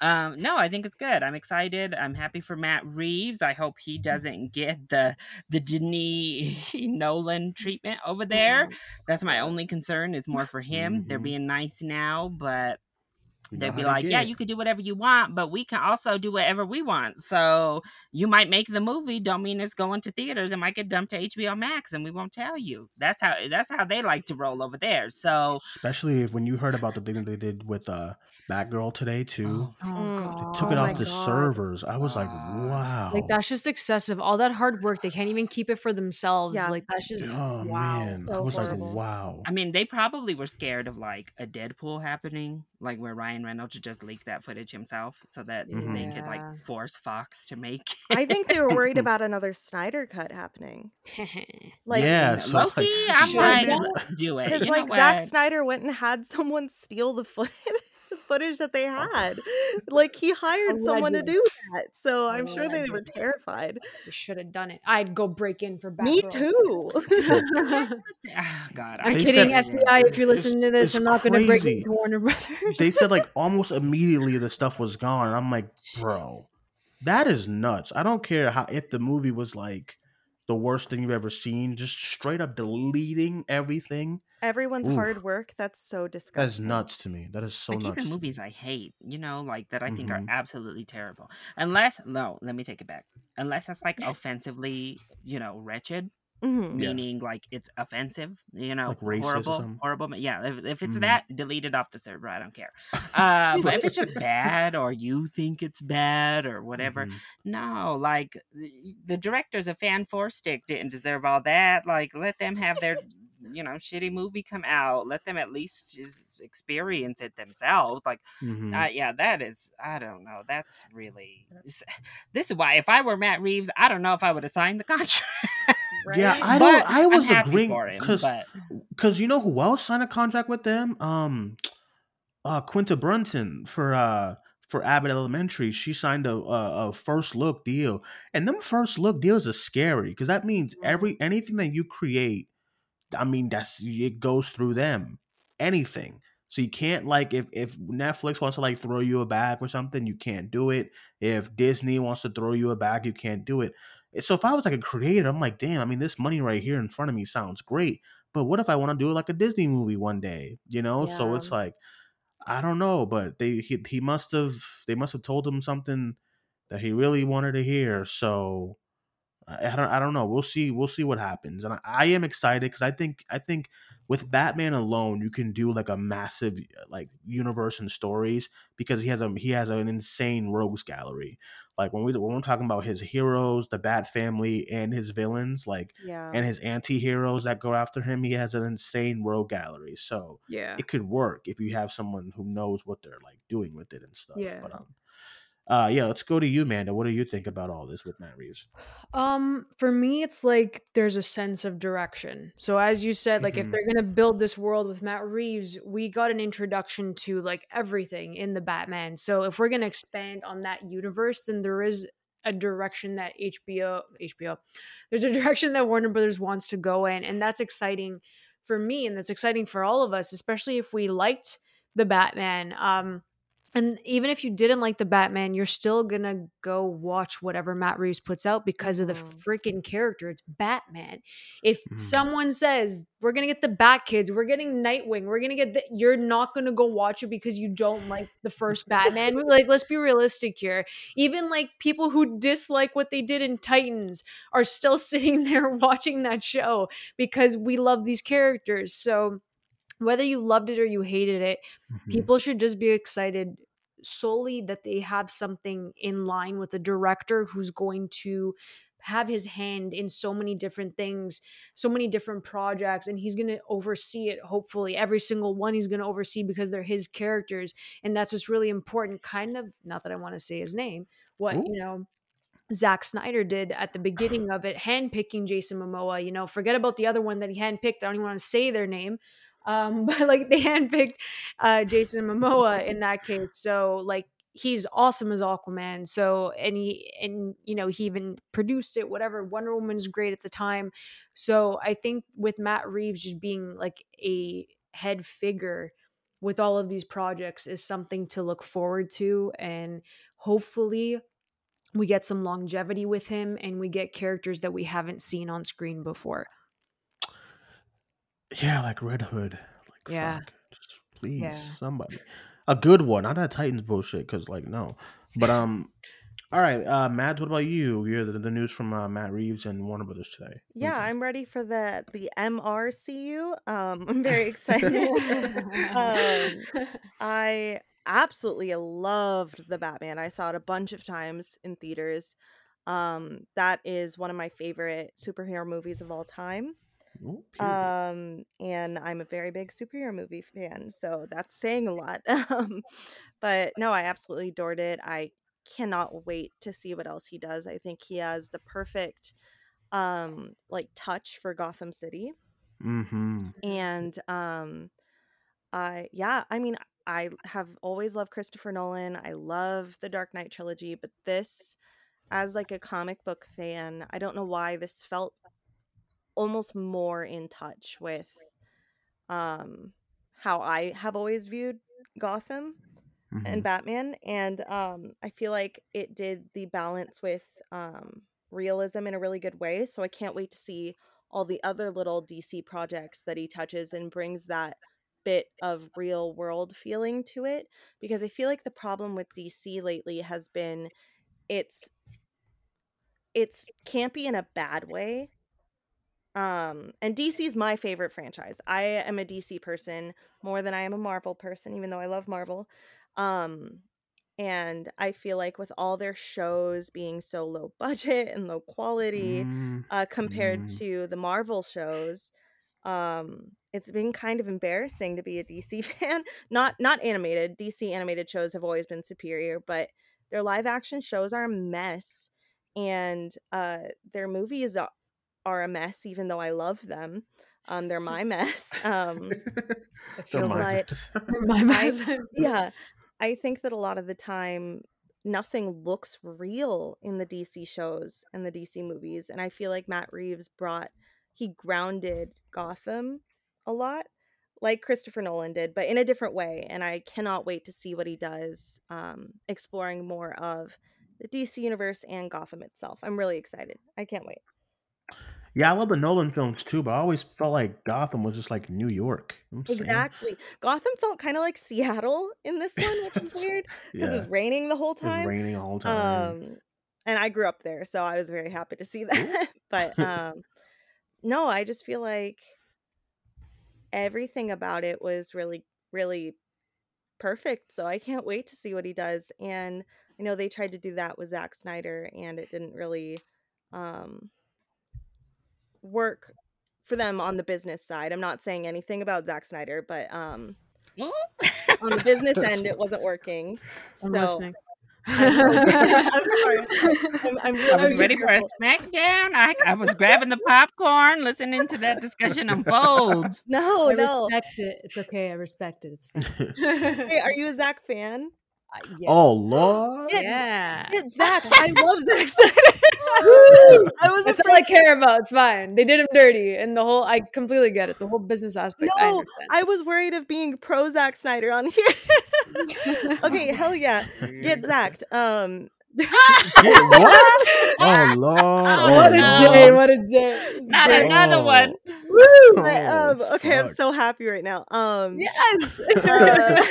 Um, no, I think it's good. I'm excited. I'm happy for Matt Reeves. I hope he doesn't get the the Denis Nolan treatment over there. That's my only concern. It's more for him. Mm-hmm. They're being nice now, but you they'd be like, "Yeah, you could do whatever you want, but we can also do whatever we want. So you might make the movie, don't mean it's going to theaters. It might get dumped to H B O Max, and we won't tell you." That's how that's how they like to roll over there. So especially if when you heard about the thing they did with uh, Batgirl today too, oh, oh, they took oh it off the God. servers. I was like, wow, like that's just excessive. All that hard work, they can't even keep it for themselves. Yeah. Like that's just oh wow. man, so I was horrible. like, wow. I mean, they probably were scared of like a Deadpool happening, like where Ryan Reynolds should just leak that footage himself so that mm-hmm. they could like force Fox to make it. I think they were worried about another Snyder cut happening. Like yeah, so Loki, like, I'm like, like do it. Because you know like what? Zack Snyder went and had someone steal the footage, the footage that they had. Like he hired someone to do that. So I'm sure they were terrified. You should have done it. I'd go break in for Batgirl. Me too. Oh, God, I'm kidding, F B I. If you're listening to this, I'm not going to break into Warner Brothers. They said like almost immediately the stuff was gone. And I'm like, bro, that is nuts. I don't care how if the movie was like the worst thing you've ever seen, just straight up deleting everything. Everyone's Oof. hard work. That's so disgusting. That's nuts to me. That is so like nuts. Even movies I hate, you know, like that I think mm-hmm. are absolutely terrible. Unless, no, let me take it back. Unless it's like offensively, you know, wretched, mm-hmm. meaning yeah. like it's offensive, you know, like horrible, horrible. Yeah, if, if it's mm-hmm. that, delete it off the server. I don't care. Uh, but if it's just bad or you think it's bad or whatever, mm-hmm. no, like the directors of Fan Four Stick didn't deserve all that. Like, let them have their. You know, shitty movie come out. Let them at least just experience it themselves. Like, mm-hmm. uh, yeah, that is, I don't know. That's really, this is why if I were Matt Reeves, I don't know if I would have signed the contract. Right? Yeah, I don't, but I was agreeing because, because you know who else signed a contract with them? Um, uh, Quinta Brunson for, uh, for Abbott Elementary. She signed a, a, a first look deal, and them first look deals are scary because that means every, anything that you create. I mean, that's it goes through them. Anything. So you can't like if, if Netflix wants to like throw you a bag or something, you can't do it. If Disney wants to throw you a bag, you can't do it. So if I was like a creator, I'm like, damn, I mean, this money right here in front of me sounds great. But what if I want to do like a Disney movie one day? You know? Yeah. So it's like, I don't know, but they he, he must have they must have told him something that he really wanted to hear. So I don't. I don't know. We'll see. We'll see what happens. And I, I am excited because I think. I think with Batman alone, you can do like a massive like universe and stories because he has a he has an insane rogues gallery. Like when we when we're talking about his heroes, the Bat family, and his villains, like yeah. and his anti-heroes that go after him, he has an insane rogue gallery. So yeah, it could work if you have someone who knows what they're like doing with it and stuff. Yeah. But, um, Uh, yeah, let's go to you, Amanda. What do you think about all this with Matt Reeves? Um, for me, it's like there's a sense of direction. So as you said, like mm-hmm. if they're going to build this world with Matt Reeves, we got an introduction to like everything in the Batman. So if we're going to expand on that universe, then there is a direction that H B O, H B O, there's a direction that Warner Brothers wants to go in. And that's exciting for me. And that's exciting for all of us, especially if we liked the Batman. Um, And even if you didn't like the Batman, you're still going to go watch whatever Matt Reeves puts out because of the freaking character. It's Batman. If mm. someone says, we're going to get the Bat Kids, we're getting Nightwing, we're going to get the, you're not going to go watch it because you don't like the first Batman. Like, let's be realistic here. Even like people who dislike what they did in Titans are still sitting there watching that show because we love these characters. So whether you loved it or you hated it, mm-hmm. people should just be excited solely that they have something in line with a director who's going to have his hand in so many different things, so many different projects, and he's going to oversee it. Hopefully every single one he's going to oversee, because they're his characters. And that's what's really important. Kind of, not that I want to say his name, what, Ooh. you know, Zack Snyder did at the beginning of it, handpicking Jason Momoa, you know, forget about the other one that he handpicked. I don't even want to say their name. Um, but like they handpicked uh, Jason Momoa in that case. So like, he's awesome as Aquaman. So, and he, and you know, he even produced it, whatever. Wonder Woman's great at the time. So I think with Matt Reeves just being like a head figure with all of these projects is something to look forward to. And hopefully we get some longevity with him and we get characters that we haven't seen on screen before. Yeah. Like Red Hood. Like, yeah. Fuck, just please, yeah. somebody. A good one, not that Titans bullshit, because, like, no. But, um, all right, uh, Mads, what about you? You're the, the news from uh, Matt Reeves and Warner Brothers today. Yeah, okay. I'm ready for the, the M R C U. Um, I'm very excited. um, I absolutely loved The Batman. I saw it a bunch of times in theaters. Um, that is one of my favorite superhero movies of all time. Ooh, um and I'm a very big superhero movie fan, so that's saying a lot. Um but no, I absolutely adored it. I cannot wait to see what else he does. I think he has the perfect um like touch for Gotham City. Mm-hmm. And um I yeah I mean I have always loved Christopher Nolan. I love the Dark Knight trilogy, but this, as like a comic book fan, I don't know why this felt almost more in touch with um how I have always viewed Gotham mm-hmm. and Batman, and um I feel like it did the balance with um realism in a really good way. So I can't wait to see all the other little D C projects that he touches and brings that bit of real world feeling to it, because I feel like the problem with D C lately has been it's it's campy in a bad way. Um, and D C is my favorite franchise. I am a D C person more than I am a Marvel person, even though I love Marvel. Um, and I feel like with all their shows being so low budget and low quality, mm. uh, compared mm. to the Marvel shows, um, it's been kind of embarrassing to be a D C fan. Not, not animated. D C animated shows have always been superior, but their live action shows are a mess, and, uh, their movies are, are a mess, even though I love them. Um, they're my mess. Um, I feel like, my mess. I, yeah. I think that a lot of the time, nothing looks real in the D C shows and the D C movies. And I feel like Matt Reeves brought, he grounded Gotham a lot, like Christopher Nolan did, but in a different way. And I cannot wait to see what he does, um, exploring more of the D C universe and Gotham itself. I'm really excited. I can't wait. Yeah, I love the Nolan films too, but I always felt like Gotham was just like New York. You know exactly. Gotham felt kind of like Seattle in this one, which is weird because yeah. it was raining the whole time. It was raining the whole time. Um, and I grew up there, so I was very happy to see that. But um, no, I just feel like everything about it was really, really perfect. So I can't wait to see what he does. And I know they tried to do that with Zack Snyder, and it didn't really... Um, work for them on the business side. I'm not saying anything about Zack Snyder, but um on the business end it wasn't working. I'm so listening. I'm, I'm sorry. I'm, I'm really I was ready for a smackdown. I I was grabbing the popcorn, listening to that discussion unfold. No, I no. respect it. It's okay. I respect it. It's fine. Hey, are you a Zack fan? Uh, yes. Oh Lord! It's, yeah, it's Zack. I love Zack Snyder. I was. That's all I care about. It's fine. They did him dirty, and the whole. I completely get it. The whole business aspect. No, I understand. I was worried of being pro Zack Snyder on here. Okay, hell yeah, get Zacked. Um, get what? Oh Lord! Oh, what a no. day! What a day! Not great. Another one. Woo! But, um, oh, okay, fuck. I'm so happy right now. Um, yes. Uh,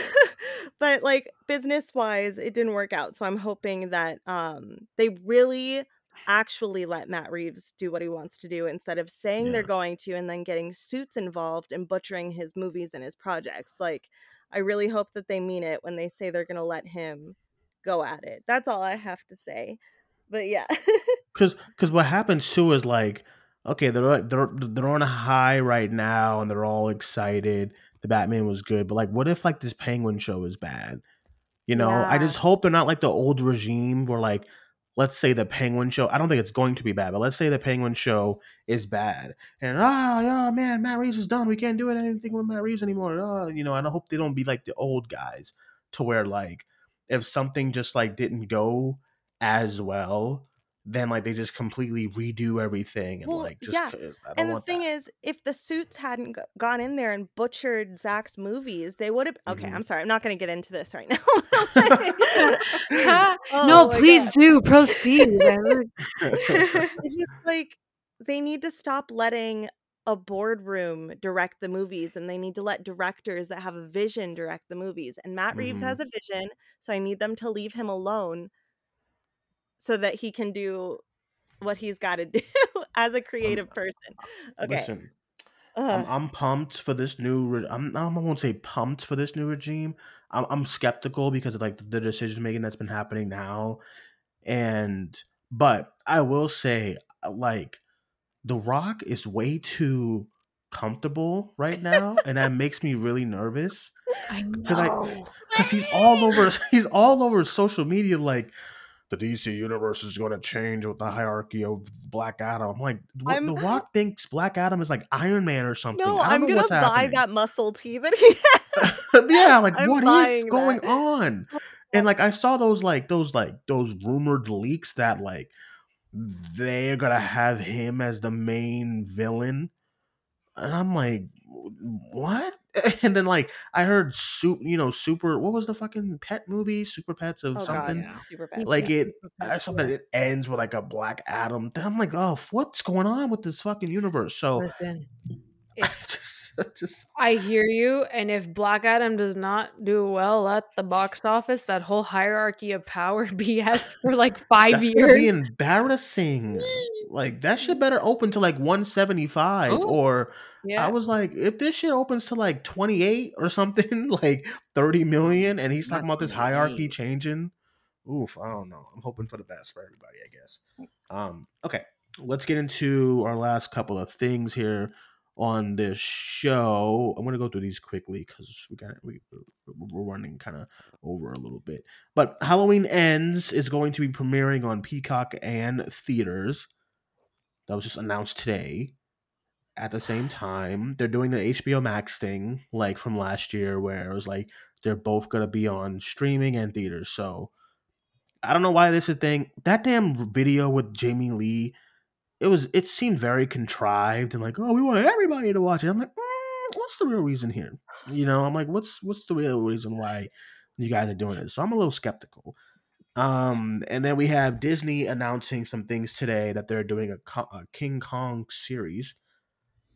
But like business wise, it didn't work out. So I'm hoping that um, they really actually let Matt Reeves do what he wants to do instead of saying yeah. they're going to and then getting suits involved and butchering his movies and his projects. Like, I really hope that they mean it when they say they're going to let him go at it. That's all I have to say. But yeah. Because because what happens too is like, okay, they're, they're, they're on a high right now and they're all excited. The Batman was good. But like, what if like this Penguin show is bad? You know, yeah. I just hope they're not like the old regime where like, let's say the Penguin show, I don't think it's going to be bad, but let's say the Penguin show is bad. And, oh, oh man, Matt Reeves is done. We can't do it, anything with Matt Reeves anymore. Oh, you know, and I hope they don't be like the old guys to where like, if something just like didn't go as well, then like they just completely redo everything and well, like just yeah. I don't and the want thing that. Is if the suits hadn't g- gone in there and butchered Zach's movies, they would have okay mm-hmm. I'm sorry, I'm not going to get into this right now. oh, no please God. Do proceed. It's just like they need to stop letting a boardroom direct the movies, and they need to let directors that have a vision direct the movies, and Matt Reeves mm-hmm. has a vision, so I need them to leave him alone so that he can do what he's got to do as a creative um, person. Okay. Listen, uh, I'm, I'm pumped for this new. Re- I'm I won't say pumped for this new regime. I'm, I'm skeptical because of like the decision making that's been happening now, and but I will say like The Rock is way too comfortable right now, and that makes me really nervous. I know because he's all over. He's all over social media like. The D C universe is going to change with the hierarchy of Black Adam. I'm like, I'm, The Rock thinks Black Adam is like Iron Man or something. No, I don't I'm going to buy happening. That muscle tee that he has. Yeah, like I'm what is that. Going on? And like I saw those like those like those rumored leaks that like they're going to have him as the main villain. And I'm like, what? And then like I heard, su- you know, super. What was the fucking pet movie? Super Pets of oh, something. God, yeah. Super Pets. Like it, I saw that it ends with like a Black Adam. Then I'm like, oh, what's going on with this fucking universe? So listen, I, just, I, just... I hear you. And if Black Adam does not do well at the box office, that whole hierarchy of power B S for like five that's years. Gonna be embarrassing. Like that shit better open to like one seventy-five oh, or yeah. I was like, if this shit opens to like twenty-eight or something, like thirty million, and he's talking about this hierarchy changing. Oof, I don't know. I'm hoping for the best for everybody, I guess. Um, okay, let's get into our last couple of things here on this show. I'm gonna go through these quickly because we got we we're running kind of over a little bit. But Halloween Ends is going to be premiering on Peacock and theaters. That was just announced today. At the same time, they're doing the H B O Max thing, like from last year, where it was like they're both gonna be on streaming and theaters. So I don't know why this is a thing. That damn video with Jamie Lee, it was it seemed very contrived and like, oh, we want everybody to watch it. I'm like, mm, what's the real reason here? You know, I'm like, what's what's the real reason why you guys are doing it? So I'm a little skeptical. Um, and then we have Disney announcing some things today that they're doing a, co- a King Kong series.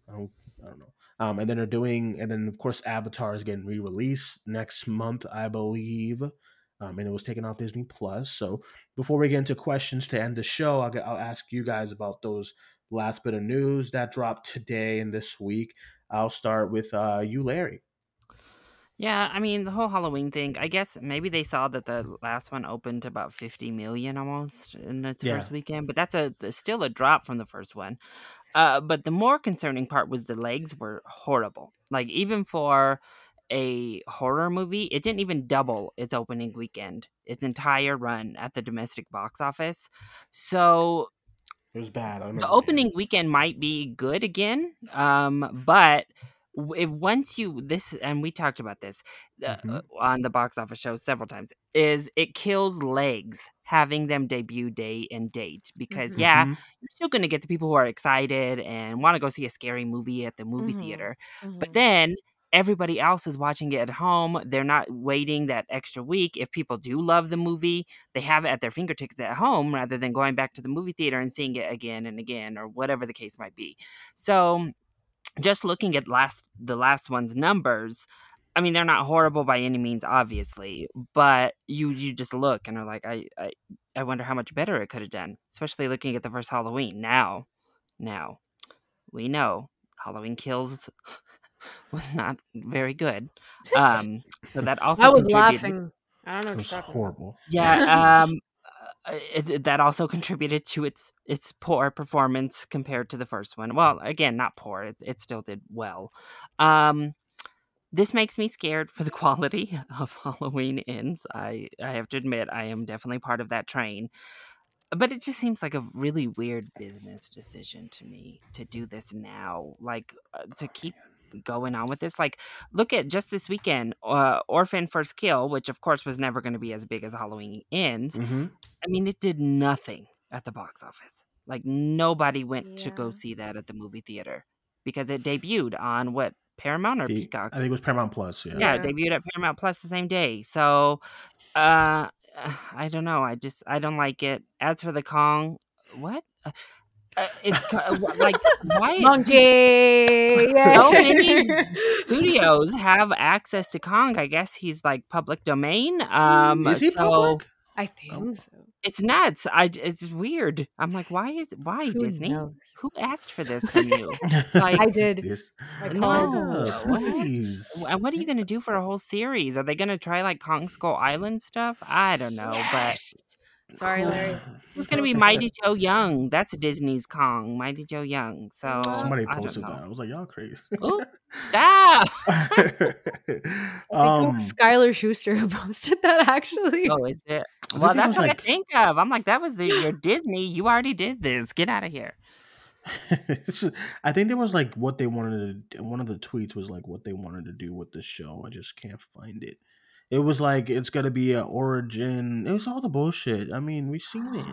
I don't, I don't know. Um, and then they're doing, and then of course Avatar is getting re-released next month, I believe. Um, and it was taken off Disney Plus. So before we get into questions to end the show, I'll, get, I'll ask you guys about those last bit of news that dropped today and this week. I'll start with uh, you, Larry. Yeah, I mean, the whole Halloween thing, I guess maybe they saw that the last one opened to about fifty million almost in its yeah. first weekend, but that's a still a drop from the first one. Uh, but the more concerning part was the legs were horrible. Like, even for a horror movie, it didn't even double its opening weekend, its entire run at the domestic box office. So... it was bad. I remember the opening that. Weekend might be good again, um, but... if once you this and we talked about this uh, mm-hmm. on the box office show several times, is it kills legs having them debut day and date, because mm-hmm. yeah you're still going to get the people who are excited and want to go see a scary movie at the movie mm-hmm. theater mm-hmm. but then everybody else is watching it at home. They're not waiting that extra week. If people do love the movie, they have it at their fingertips at home rather than going back to the movie theater and seeing it again and again or whatever the case might be. So just looking at last the last one's numbers, I mean, they're not horrible by any means, obviously, but you you just look and are like, I I, I wonder how much better it could have done, especially looking at the first Halloween. Now, now, we know Halloween Kills was not very good. Um, so that also I was contributed. laughing. I don't know. It was horrible. Yeah. Um, it, that also contributed to its its poor performance compared to the first one. Well, again, not poor. It it still did well. Um. This makes me scared for the quality of Halloween Ends. I, I have to admit, I am definitely part of that train. But it just seems like a really weird business decision to me to do this now. Like, uh, to keep going on with this. Like, look at just this weekend, uh, Orphan First Kill, which of course was never going to be as big as Halloween Ends. Mm-hmm. I mean, it did nothing at the box office. Like, nobody went yeah. to go see that at the movie theater because it debuted on what? Paramount or Peacock? I think it was Paramount Plus. Yeah, yeah, it debuted at Paramount Plus the same day. So, uh, I don't know. I just I don't like it. As for the Kong, what? Uh, it's like why? Monkey. So many studios have access to Kong. I guess he's like public domain. Um, Is he so, public? I think oh. so. It's nuts. I, it's weird. I'm like, why is why Who Disney? Knows? Who asked for this from you? Like, I did. This, like, no, yeah, what? What are you going to do for a whole series? Are they going to try like Kong Skull Island stuff? I don't know. Yes. But sorry, Larry. It's going to be Mighty Joe Young. That's Disney's Kong. Mighty Joe Young. So somebody posted I that. I was like, y'all crazy. Ooh, stop. I think um, Skylar Schuster who posted that actually. Oh, is it? Well, that's what like, I think of. I'm like, that was the, your Disney. You already did this. Get out of here. I think there was like what they wanted to do. One of the tweets was like what they wanted to do with the show. I just can't find it. It was like, it's going to be an origin. It was all the bullshit. I mean, we've seen it.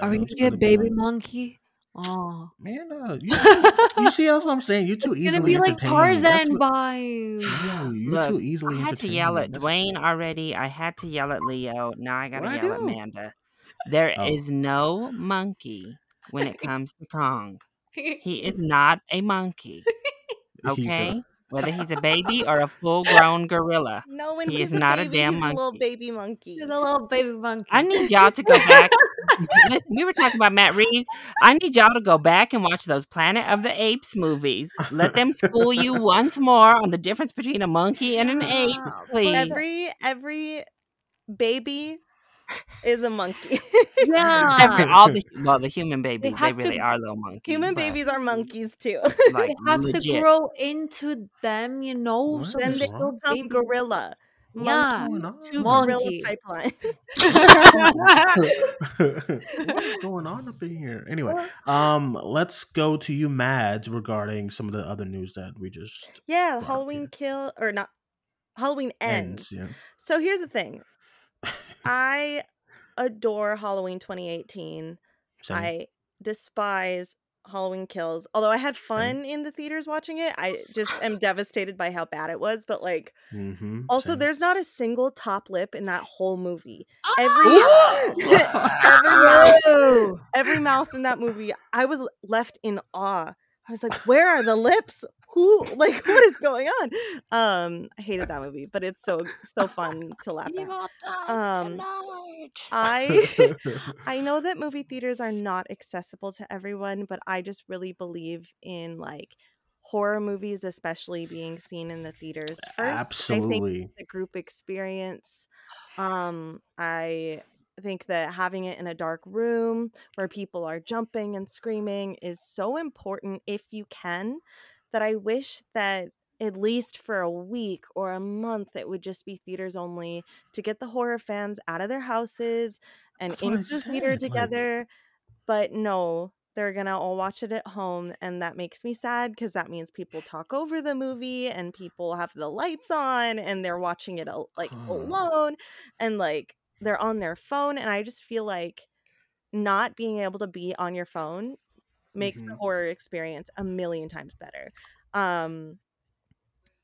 Are we going to get Baby Monkey? Oh man, uh, you, you see that's what I'm saying. You're too it's easily entertaining. It's gonna be like Tarzan vibes. Yeah, you're Look, too easily. I had to yell at that's Dwayne cool. already. I had to yell at Leo. Now I gotta what yell I at Amanda. There oh. is no monkey when it comes to Kong. He is not a monkey. Okay, he's a... whether he's a baby or a full-grown gorilla, no one. He is not a, baby, a damn he's monkey. A little baby monkey. He's a little baby monkey. I need y'all to go back. Listen, we were talking about Matt Reeves. I need y'all to go back and watch those Planet of the Apes movies. Let them school you once more on the difference between a monkey and an ape, please. Every every baby is a monkey. Yeah. Every, all the, well, the human babies, they, they really to, are little monkeys. Human babies are monkeys, too. Like, they have legit. to grow into them, you know. What? So then they become baby. gorilla. Monkey, yeah, two monkey. gorilla pipeline. What is going on up in here? Anyway, um, let's go to you, Mads, regarding some of the other news that we just yeah, Halloween here. kill or not Halloween ends. ends yeah. So here's the thing, I adore Halloween twenty eighteen. Same. I despise Halloween Kills. Although I had fun mm. in the theaters watching it, I just am devastated by how bad it was. But like, mm-hmm, also same. there's not a single top lip in that whole movie. Oh! Every every, mouth, every mouth in that movie, I was left in awe. I was like, where are the lips? Who, like, what is going on? Um, I hated that movie, but it's so so fun to laugh at. Um, I I know that movie theaters are not accessible to everyone, but I just really believe in like horror movies, especially being seen in the theaters first. Absolutely, I think it's a group experience. Um, I. I think that having it in a dark room where people are jumping and screaming is so important if you can, that I wish that at least for a week or a month it would just be theaters only to get the horror fans out of their houses and into the theater together. Like... But no, they're going to all watch it at home, and that makes me sad because that means people talk over the movie and people have the lights on and they're watching it like alone and like they're on their phone, and I just feel like not being able to be on your phone makes mm-hmm. the horror experience a million times better. Um,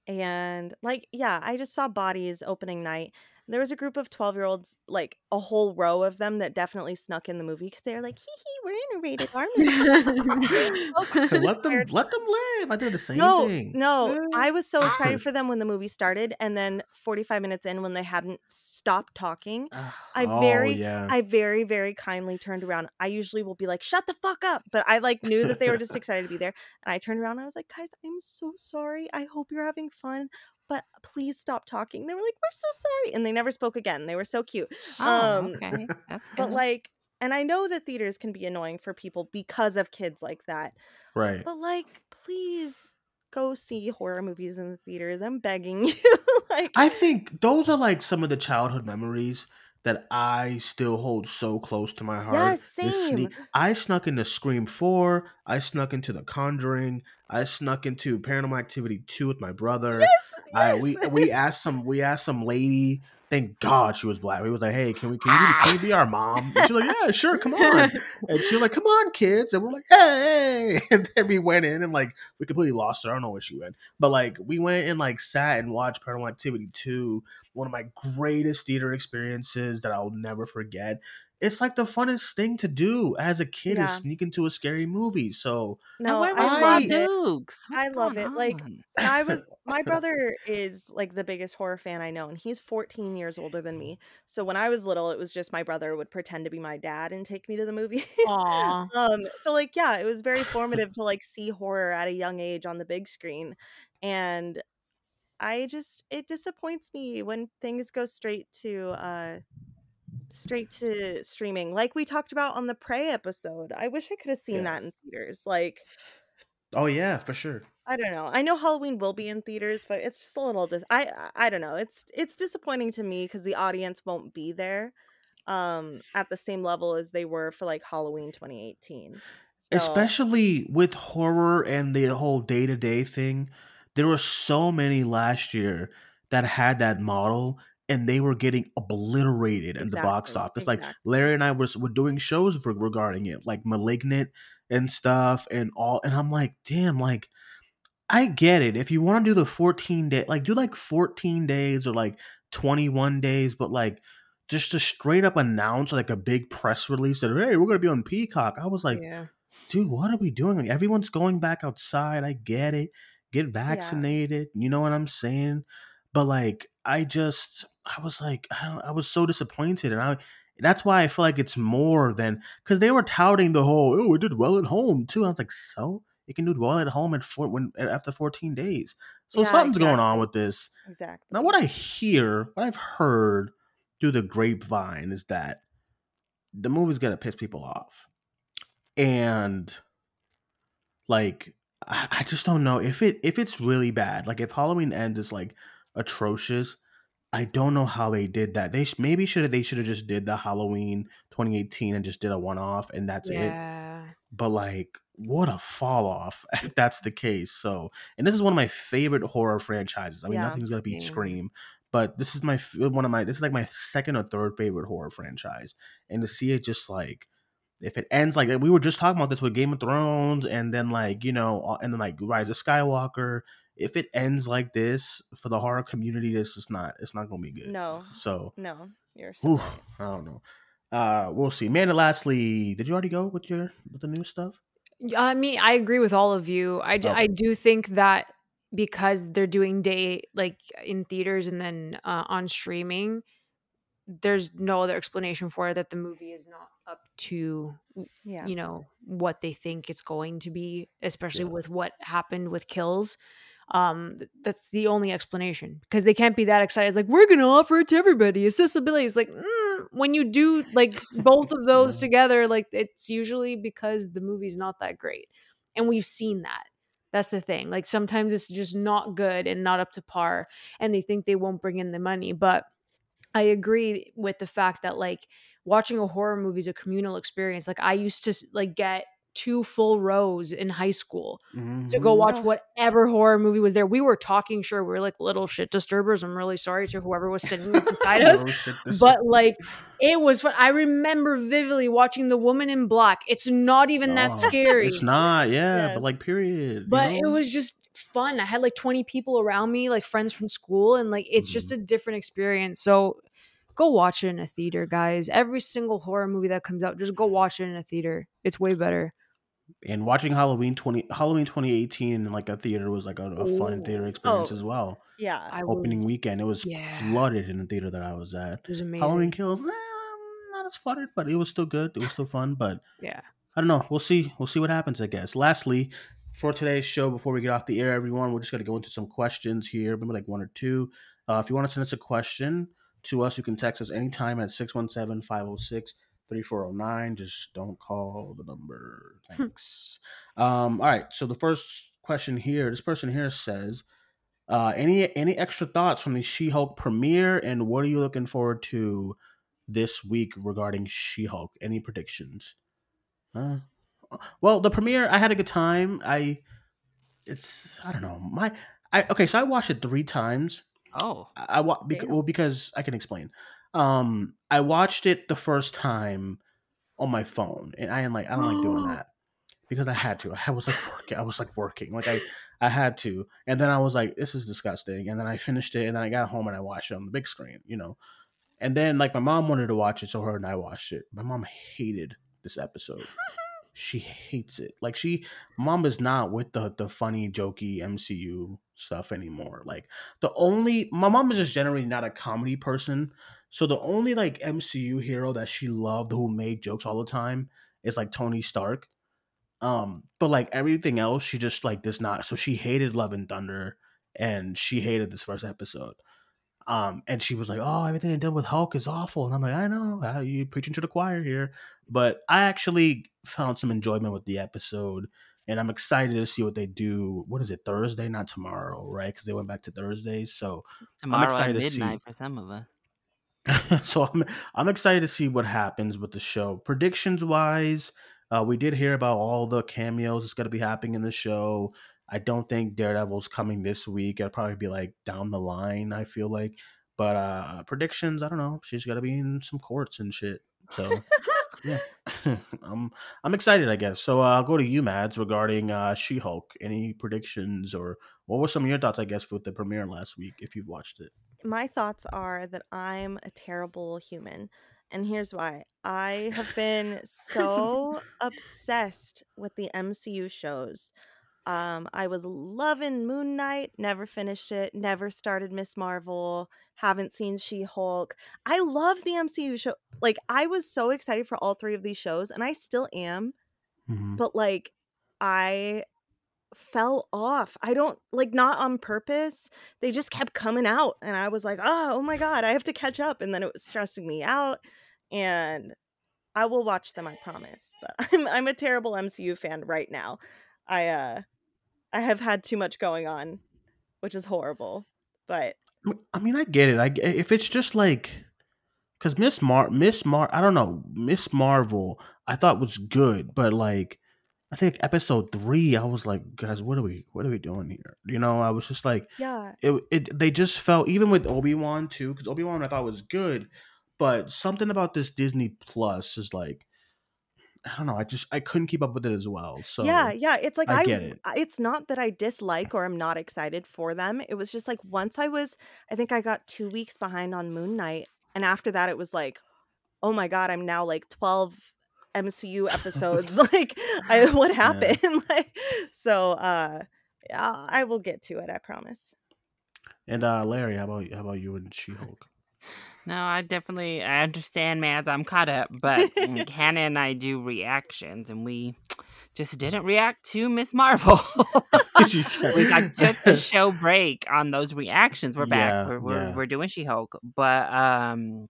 and like, yeah, I just saw Bodies opening night. There was a group of twelve-year-olds, like a whole row of them, that definitely snuck in the movie because they were like, hee hee, we're in a rated R movie. so let them let them live. I did the same no, thing. No, no. I was so excited for them when the movie started, and then forty-five minutes in, when they hadn't stopped talking, I very, oh, yeah. I very, very kindly turned around. I usually will be like, shut the fuck up. But I like knew that they were just excited to be there. And I turned around and I was like, guys, I'm so sorry. I hope you're having fun, but please stop talking. They were like, we're so sorry. And they never spoke again. They were so cute. Oh, um, okay. That's good. But like, and I know that theaters can be annoying for people because of kids like that. Right. But like, please go see horror movies in the theaters. I'm begging you. like, I think those are like some of the childhood memories that I still hold so close to my heart. Yes, same. Sne- I snuck into Scream four. I snuck into The Conjuring. I snuck into Paranormal Activity two with my brother. Yes, I, yes. We we asked some we asked some lady. Thank God she was black. We was like, hey, can we can you, can you be our mom? And she was like, yeah, sure, come on. And she was like, come on, kids. And we're like, hey. And then we went in and like we completely lost her. I don't know where she went, but like we went and like sat and watched Paranormal Activity two. One of my greatest theater experiences that I'll never forget. It's like the funnest thing to do as a kid yeah. is sneak into a scary movie. So no, I, I love Dukes. I love it. On? Like I was, my brother is like the biggest horror fan I know, and he's fourteen years older than me. So when I was little, it was just my brother would pretend to be my dad and take me to the movies. Aww. um, so like, yeah, it was very formative to like see horror at a young age on the big screen. And I just, it disappoints me when things go straight to, uh, straight to streaming, like we talked about on the Prey episode. I wish I could have seen yeah. that in theaters. Like, oh yeah, for sure. I don't know. I know Halloween will be in theaters, but it's just a little. Dis- I I don't know. It's it's disappointing to me because the audience won't be there, um, at the same level as they were for like Halloween twenty eighteen. So- Especially with horror and the whole day to day thing, there were so many last year that had that model. And they were getting obliterated exactly. in the box office. Exactly. Like Larry and I were, were doing shows for, regarding it, like Malignant and stuff and all. And I'm like, damn, like I get it. If you want to do the fourteen day, like do like fourteen days or like twenty-one days, but like just to straight up announce like a big press release that, hey, we're going to be on Peacock. I was like, yeah. dude, what are we doing? Like, everyone's going back outside. I get it. Get vaccinated. Yeah. You know what I'm saying? But like, I just, I was like, I, don't, I was so disappointed. And I, that's why I feel like it's more than, because they were touting the whole, oh, it did well at home too. And I was like, so? It can do well at home at four, when after fourteen days. So yeah, something's exactly. going on with this. Exactly. Now what I hear, what I've heard through the grapevine is that the movie's going to piss people off. And like, I, I just don't know if it, if it's really bad. Like if Halloween ends, it's like, atrocious. I don't know how they did that. They sh- maybe should have they should have just did the Halloween twenty eighteen and just did a one-off and that's yeah. it. But like, what a fall off if that's the case. So, and this is one of my favorite horror franchises. I mean, yeah, nothing's gonna beat Scream, but this is my one of my this is like my second or third favorite horror franchise. And to see it just like, if it ends like we were just talking about this with Game of Thrones, and then like, you know, and then like Rise of Skywalker. If it ends like this for the horror community, this is not, it's not going to be good. No. So. No. You're so oof, I don't know. Uh, we'll see. Amanda, lastly, did you already go with your, with the new stuff? I mean, I agree with all of you. I, okay. I do think that because they're doing day, like in theaters and then uh, on streaming, there's no other explanation for it that the movie is not up to, yeah. you know, what they think it's going to be, especially yeah. with what happened with Kills. Um, that's the only explanation because they can't be that excited. It's like, we're going to offer it to everybody. Accessibility is like, mm, when you do like both of those together, like it's usually because the movie's not that great. And we've seen that. That's the thing. Like sometimes it's just not good and not up to par and they think they won't bring in the money. But I agree with the fact that like watching a horror movie is a communal experience. Like I used to like get two full rows in high school mm-hmm. to go watch whatever horror movie was there. We were talking, sure, we were like little shit disturbers. I'm really sorry to whoever was sitting beside us, but like it was fun. I remember vividly watching The Woman in Black. It's not even oh, that scary. It's not, yeah, yes. but like period. But you know? It was just fun. I had like twenty people around me, like friends from school, and like it's mm-hmm. just a different experience. So Go watch it in a theater, guys. Every single horror movie that comes out, just go watch it in a theater. It's way better. And watching Halloween twenty Halloween twenty eighteen in like a theater was like a, a fun theater experience oh, as well. Yeah, I opening was, weekend it was yeah. flooded in the theater that I was at. It was amazing. Halloween Kills, eh, not as flooded, but it was still good. It was still fun. But yeah, I don't know. We'll see. We'll see what happens, I guess. Lastly, for today's show, before we get off the air, everyone, we're just gonna go into some questions here. Maybe like one or two. Uh, if you want to send us a question to us, you can text us anytime at six one seven, five oh six three four oh nine. Just don't call the number. Thanks. um, all right. So the first question here, this person here says, uh, any any extra thoughts from the She-Hulk premiere, and what are you looking forward to this week regarding She-Hulk? Any predictions? Uh, well, the premiere, I had a good time. I, it's, I don't know. My, I okay. So I watched it three times. Oh, I, I wa- beca- well, because I can explain. Um, I watched it the first time on my phone, and I am like, I don't like doing that because I had to. I was like working. I was like working. Like I, I had to. And then I was like, this is disgusting. And then I finished it, and then I got home and I watched it on the big screen, you know. And then like my mom wanted to watch it, so her and I watched it. My mom hated this episode. She hates it. Like she, mom is not with the the funny, jokey M C U stuff anymore. Like the only, my mom is just generally not a comedy person. So the only like M C U hero that she loved who made jokes all the time is like Tony Stark. Um, but like everything else, she just like does not. So she hated Love and Thunder, and she hated this first episode. Um, and she was like, "Oh, everything they did with Hulk is awful." And I'm like, "I know, you preaching to the choir here." But I actually found some enjoyment with the episode, and I'm excited to see what they do. What is it, Thursday? Not tomorrow, right? Because they went back to Thursdays. So tomorrow I'm excited at midnight to see. For some of us. So I'm I'm excited to see what happens with the show. Predictions wise, uh, we did hear about all the cameos that's going to be happening in the show. I don't think Daredevil's coming this week. It'll probably be like down the line, I feel like. But uh, predictions, I don't know. She's got to be in some courts and shit. So yeah, I'm I'm excited, I guess. So uh, I'll go to you, Mads, regarding uh, She-Hulk. Any predictions, or what were some of your thoughts, I guess, with the premiere last week if you've watched it? My thoughts are that I'm a terrible human, and here's why. I have been so obsessed with the M C U shows. Um, I was loving Moon Knight, never finished it, never started Miss Marvel, haven't seen She-Hulk. I love the M C U show. Like, I was so excited for all three of these shows, and I still am, mm-hmm. but like, I fell off. I don't, like, not on purpose. They just kept coming out, and I was like, oh, oh my God, I have to catch up. And then it was stressing me out, and I will watch them, I promise. But I'm I'm a terrible M C U fan right now. I uh, I have had too much going on, which is horrible. But I mean, I get it. I if it's just like, because Miss Mar, Miss Mar, I don't know, Miss Marvel, I thought was good, but like, I think episode three, I was like, guys, what are we, what are we doing here? You know, I was just like, yeah, it, it they just felt, even with Obi-Wan too, because Obi-Wan I thought was good, but something about this Disney Plus is like, I don't know. I just I couldn't keep up with it as well. So yeah, yeah. It's like I, I get it. It's not that I dislike or I'm not excited for them. It was just like once I was, I think I got two weeks behind on Moon Knight, and after that it was like, oh my God, I'm now like twelve M C U episodes. Like, I, what happened? Yeah. Like, so uh, yeah, I will get to it. I promise. And uh, Larry, how about how about you and She-Hulk? No, I definitely I understand, Mads. I'm caught up, but Hannah and I do reactions, and we just didn't react to Miss Marvel. We got just a show break on those reactions. We're back. Yeah, we're we're, yeah. we're doing She-Hulk, but um,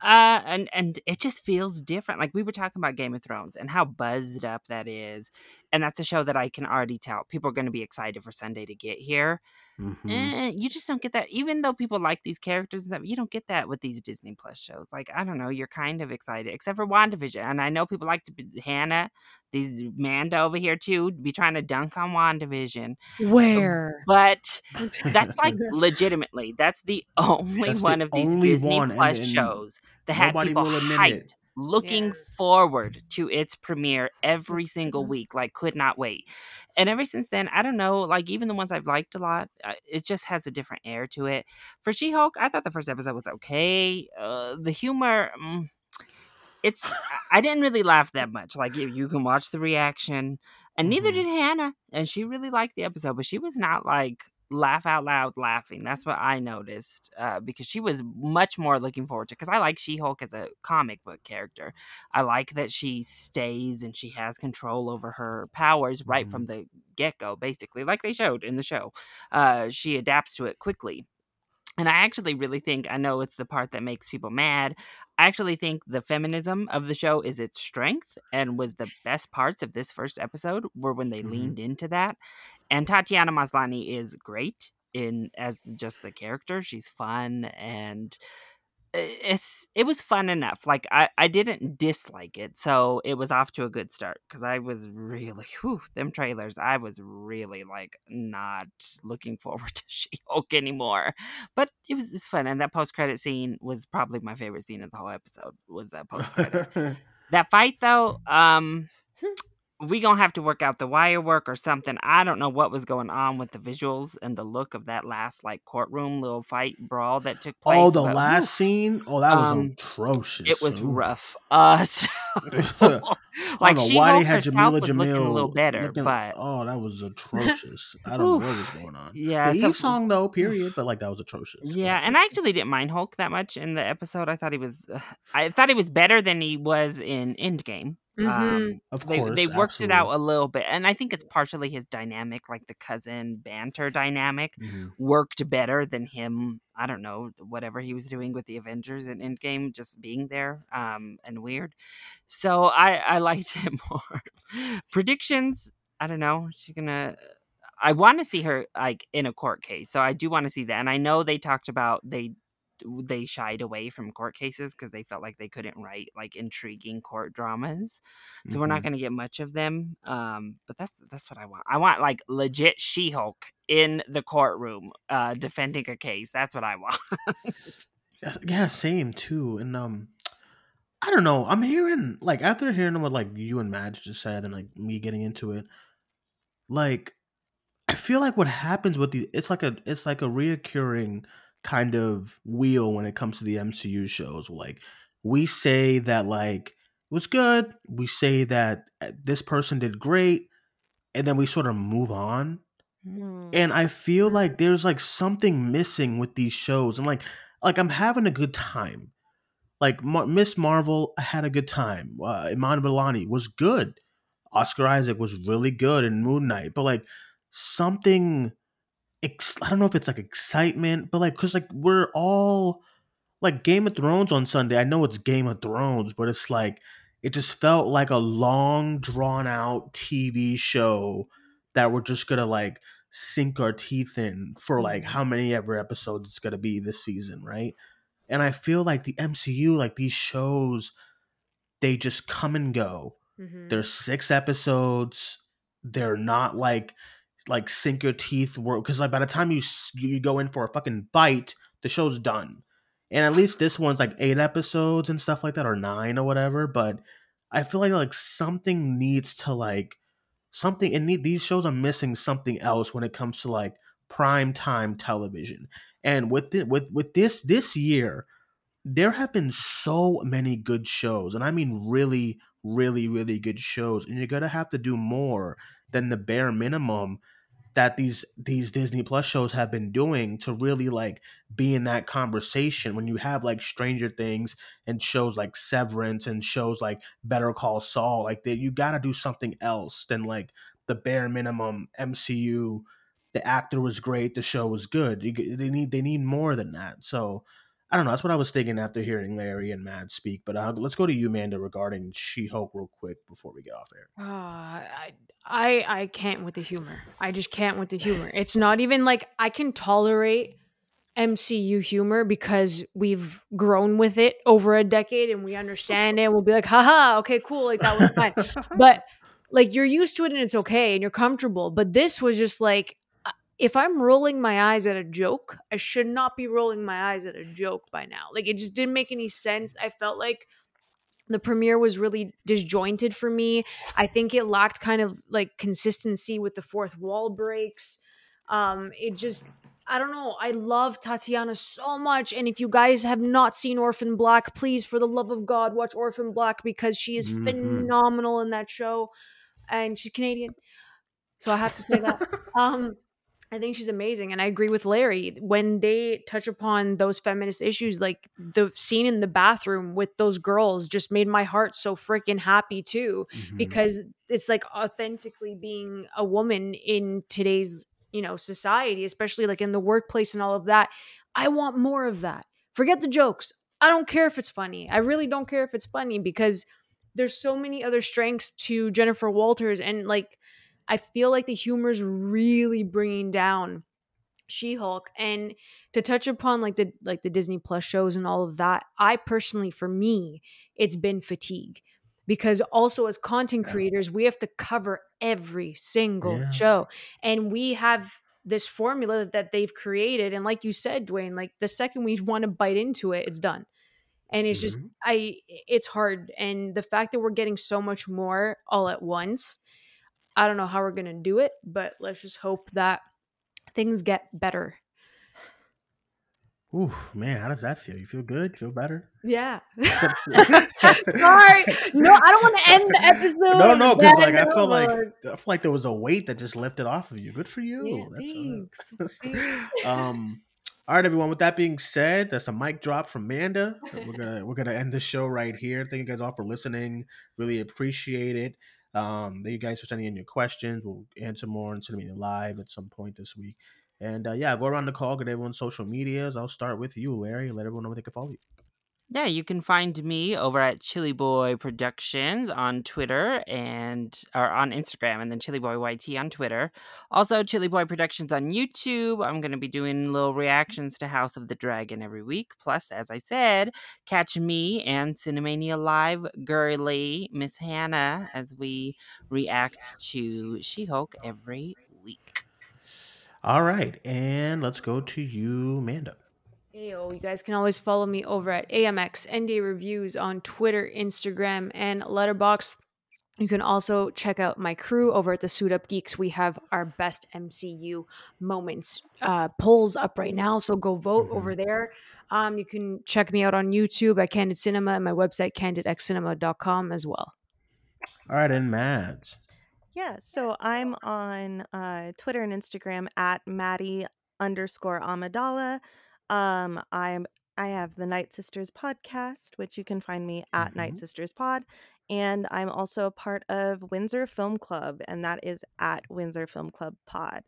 uh, and and it just feels different. Like we were talking about Game of Thrones and how buzzed up that is, and that's a show that I can already tell people are going to be excited for Sunday to get here. Mm-hmm. Eh, you just don't get that. Even though people like these characters and stuff, you don't get that with these Disney Plus shows. Like, I don't know, you're kind of excited, except for WandaVision. And I know people like to be Hannah, these Amanda over here too, be trying to dunk on WandaVision. Where? But that's like legitimately, that's the only that's one the of these Disney one. Plus and, and shows that had people hyped. looking yeah. forward to its premiere every single week. Like, could not wait. And ever since then, I don't know, like, even the ones I've liked a lot, it just has a different air to it. For She-Hulk, I thought the first episode was okay. Uh, the humor... Um, It's. I didn't really laugh that much. Like, you, you can watch the reaction, and neither mm-hmm. did Hannah, and she really liked the episode, but she was not like laugh out loud laughing. That's what I noticed, uh, because she was much more looking forward to. Because I like She-Hulk as a comic book character. I like that she stays and she has control over her powers right mm-hmm. from the get-go, basically, like they showed in the show. Uh, she adapts to it quickly. And I actually really think, I know it's the part that makes people mad, I actually think the feminism of the show is its strength, and was the best parts of this first episode were when they mm-hmm. leaned into that. And Tatiana Maslany is great in as just the character. She's fun, and it's it was fun enough. Like, I, I didn't dislike it, so it was off to a good start, because I was really, whew, them trailers, I was really, like, not looking forward to She-Hulk anymore. But it was, it was fun, and that post-credit scene was probably my favorite scene of the whole episode, was that post-credit. That fight, though, um... we gonna have to work out the wire work or something. I don't know what was going on with the visuals and the look of that last, like, courtroom little fight brawl that took place. Oh, the but, last oof. scene? Oh, that was um, atrocious. It was Ooh. rough. Uh, so, like, she why had Jamila Jamil looking a little better, looking, but oh, that was atrocious. I don't oof. know what was going on. Yeah, the so, Eve song though, period. But like, that was atrocious. Yeah, and I actually didn't mind Hulk that much in the episode. I thought he was, uh, I thought he was better than he was in Endgame. Mm-hmm. Um, of course, they, they worked absolutely. it out a little bit, and I think it's partially his dynamic, like the cousin banter dynamic, mm-hmm. worked better than him. I don't know, whatever he was doing with the Avengers in Endgame, just being there um, and weird. So I, I liked him more. Predictions? I don't know. She's gonna. I want to see her like in a court case, so I do want to see that. And I know they talked about they. they shied away from court cases because they felt like they couldn't write like intriguing court dramas, so mm-hmm. we're not going to get much of them, um but that's that's what I want. I want like legit She-Hulk in the courtroom uh defending a case. That's what I want. Yeah, same too. And um I don't know, I'm hearing, like, after hearing what like you and Mads just said and like me getting into it, like I feel like what happens with the it's like a it's like a reoccurring kind of wheel when it comes to the M C U shows. Like, we say that like it was good, we say that this person did great, and then we sort of move on. Mm. And I feel like there's like something missing with these shows. And like, like I'm having a good time. Like Mar- Miss Marvel had a good time. Uh, Iman Vellani was good. Oscar Isaac was really good in Moon Knight. But like something. I don't know if it's like excitement, but like, cause like we're all like Game of Thrones on Sunday. I know it's Game of Thrones, but it's like, it just felt like a long drawn out T V show that we're just going to like sink our teeth in for like how many ever episodes it's going to be this season. Right. And I feel like the M C U, like these shows, they just come and go. Mm-hmm. There's six episodes. They're not like, like sink your teeth work, because like by the time you you go in for a fucking bite, the show's done. And at least this one's like eight episodes and stuff like that, or nine or whatever. But I feel like like something needs to like something and need these shows are missing something else when it comes to like prime time television. And with the, with with this this year, there have been so many good shows, and I mean really really really good shows, and you're gonna have to do more than the bare minimum that these these Disney Plus shows have been doing to really like be in that conversation. When you have like Stranger Things and shows like Severance and shows like Better Call Saul, like that, you got to do something else than like the bare minimum M C U. The actor was great, the show was good. You, they need they need more than that. So I don't know. That's what I was thinking after hearing Larry and Matt speak. But uh, let's go to you, Amanda, regarding She-Hulk real quick before we get off air. Uh, I, I I can't with the humor. I just can't with the humor. It's not even like I can tolerate M C U humor because we've grown with it over a decade and we understand it. And we'll be like, haha, okay, cool. Like, that was fine. But like, you're used to it and it's okay and you're comfortable. But this was just like, if I'm rolling my eyes at a joke, I should not be rolling my eyes at a joke by now. Like, it just didn't make any sense. I felt like The premiere was really disjointed for me. I think it lacked kind of like consistency with the fourth wall breaks. Um, it just, I don't know. I love Tatiana so much. And if you guys have not seen Orphan Black, please, for the love of God, watch Orphan Black, because she is mm-hmm. phenomenal in that show. And she's Canadian, so I have to say that. Um, I think she's amazing, and I agree with Larry. When they touch upon those feminist issues, like the scene in the bathroom with those girls just made my heart so freaking happy too, mm-hmm. because it's like authentically being a woman in today's, you know, society, especially like in the workplace and all of that. I want more of that. Forget the jokes. I don't care if it's funny. I really don't care if it's funny, because there's so many other strengths to Jennifer Walters, and like, I feel like the humor's really bringing down She-Hulk. And to touch upon like the like the Disney Plus shows and all of that, I personally, for me, it's been fatigue, because also as content creators, we have to cover every single yeah. show, and we have this formula that they've created. And like you said, Dwayne, like the second we want to bite into it, it's done. And it's just, mm-hmm. I, it's hard. And the fact that we're getting so much more all at once, I don't know how we're going to do it, but let's just hope that things get better. Ooh, man, how does that feel? You feel good? Feel better? Yeah. Sorry. No, I don't want to end the episode. No, no, because like I felt like I felt like there was a weight that just lifted off of you. Good for you. Yeah, that's thanks. um, all right, everyone. With that being said, that's a mic drop from Amanda. We're gonna we're gonna end the show right here. Thank you guys all for listening. Really appreciate it. Um, thank you guys for sending in your questions. We'll answer more and send them live at some point this week. And uh, yeah, go around the call, get everyone's social medias. I'll start with you, Larry. Let everyone know where they can follow you. Yeah, you can find me over at Chili Boy Productions on Twitter and or on Instagram, and then Chili Boy Y T on Twitter. Also, Chili Boy Productions on YouTube. I'm going to be doing little reactions to House of the Dragon every week. Plus, as I said, catch me and Cinemania Live girly Miss Hannah as we react to She-Hulk every week. All right, and let's go to you, Amanda. Ayo, you guys can always follow me over at A M X N D A Reviews on Twitter, Instagram, and Letterboxd. You can also check out my crew over at the Suit Up Geeks. We have our best M C U moments uh, polls up right now, so go vote over there. Um, you can check me out on YouTube at Candid Cinema and my website, candid x cinema dot com as well. All right, and Mads. Yeah, so I'm on uh, Twitter and Instagram at Maddie underscore Amidala. Um, I'm, I have the Night Sisters podcast, which you can find me at mm-hmm. Night Sisters Pod. And I'm also a part of Windsor Film Club, and that is at Windsor Film Club Pod.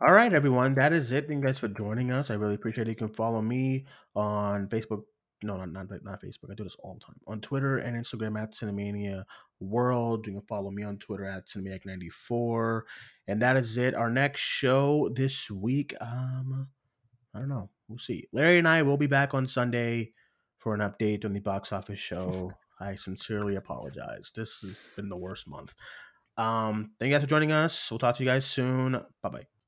All right, everyone. That is it. Thank you guys for joining us. I really appreciate it. You can follow me on Facebook. No, not, not, not Facebook. I do this all the time. On Twitter and Instagram at Cinemania World. You can follow me on Twitter at Cinemaniac ninety-four. And that is it. Our next show this week, um... I don't know. We'll see. Larry and I will be back on Sunday for an update on the box office show. I sincerely apologize. This has been the worst month. Um, thank you guys for joining us. We'll talk to you guys soon. Bye-bye.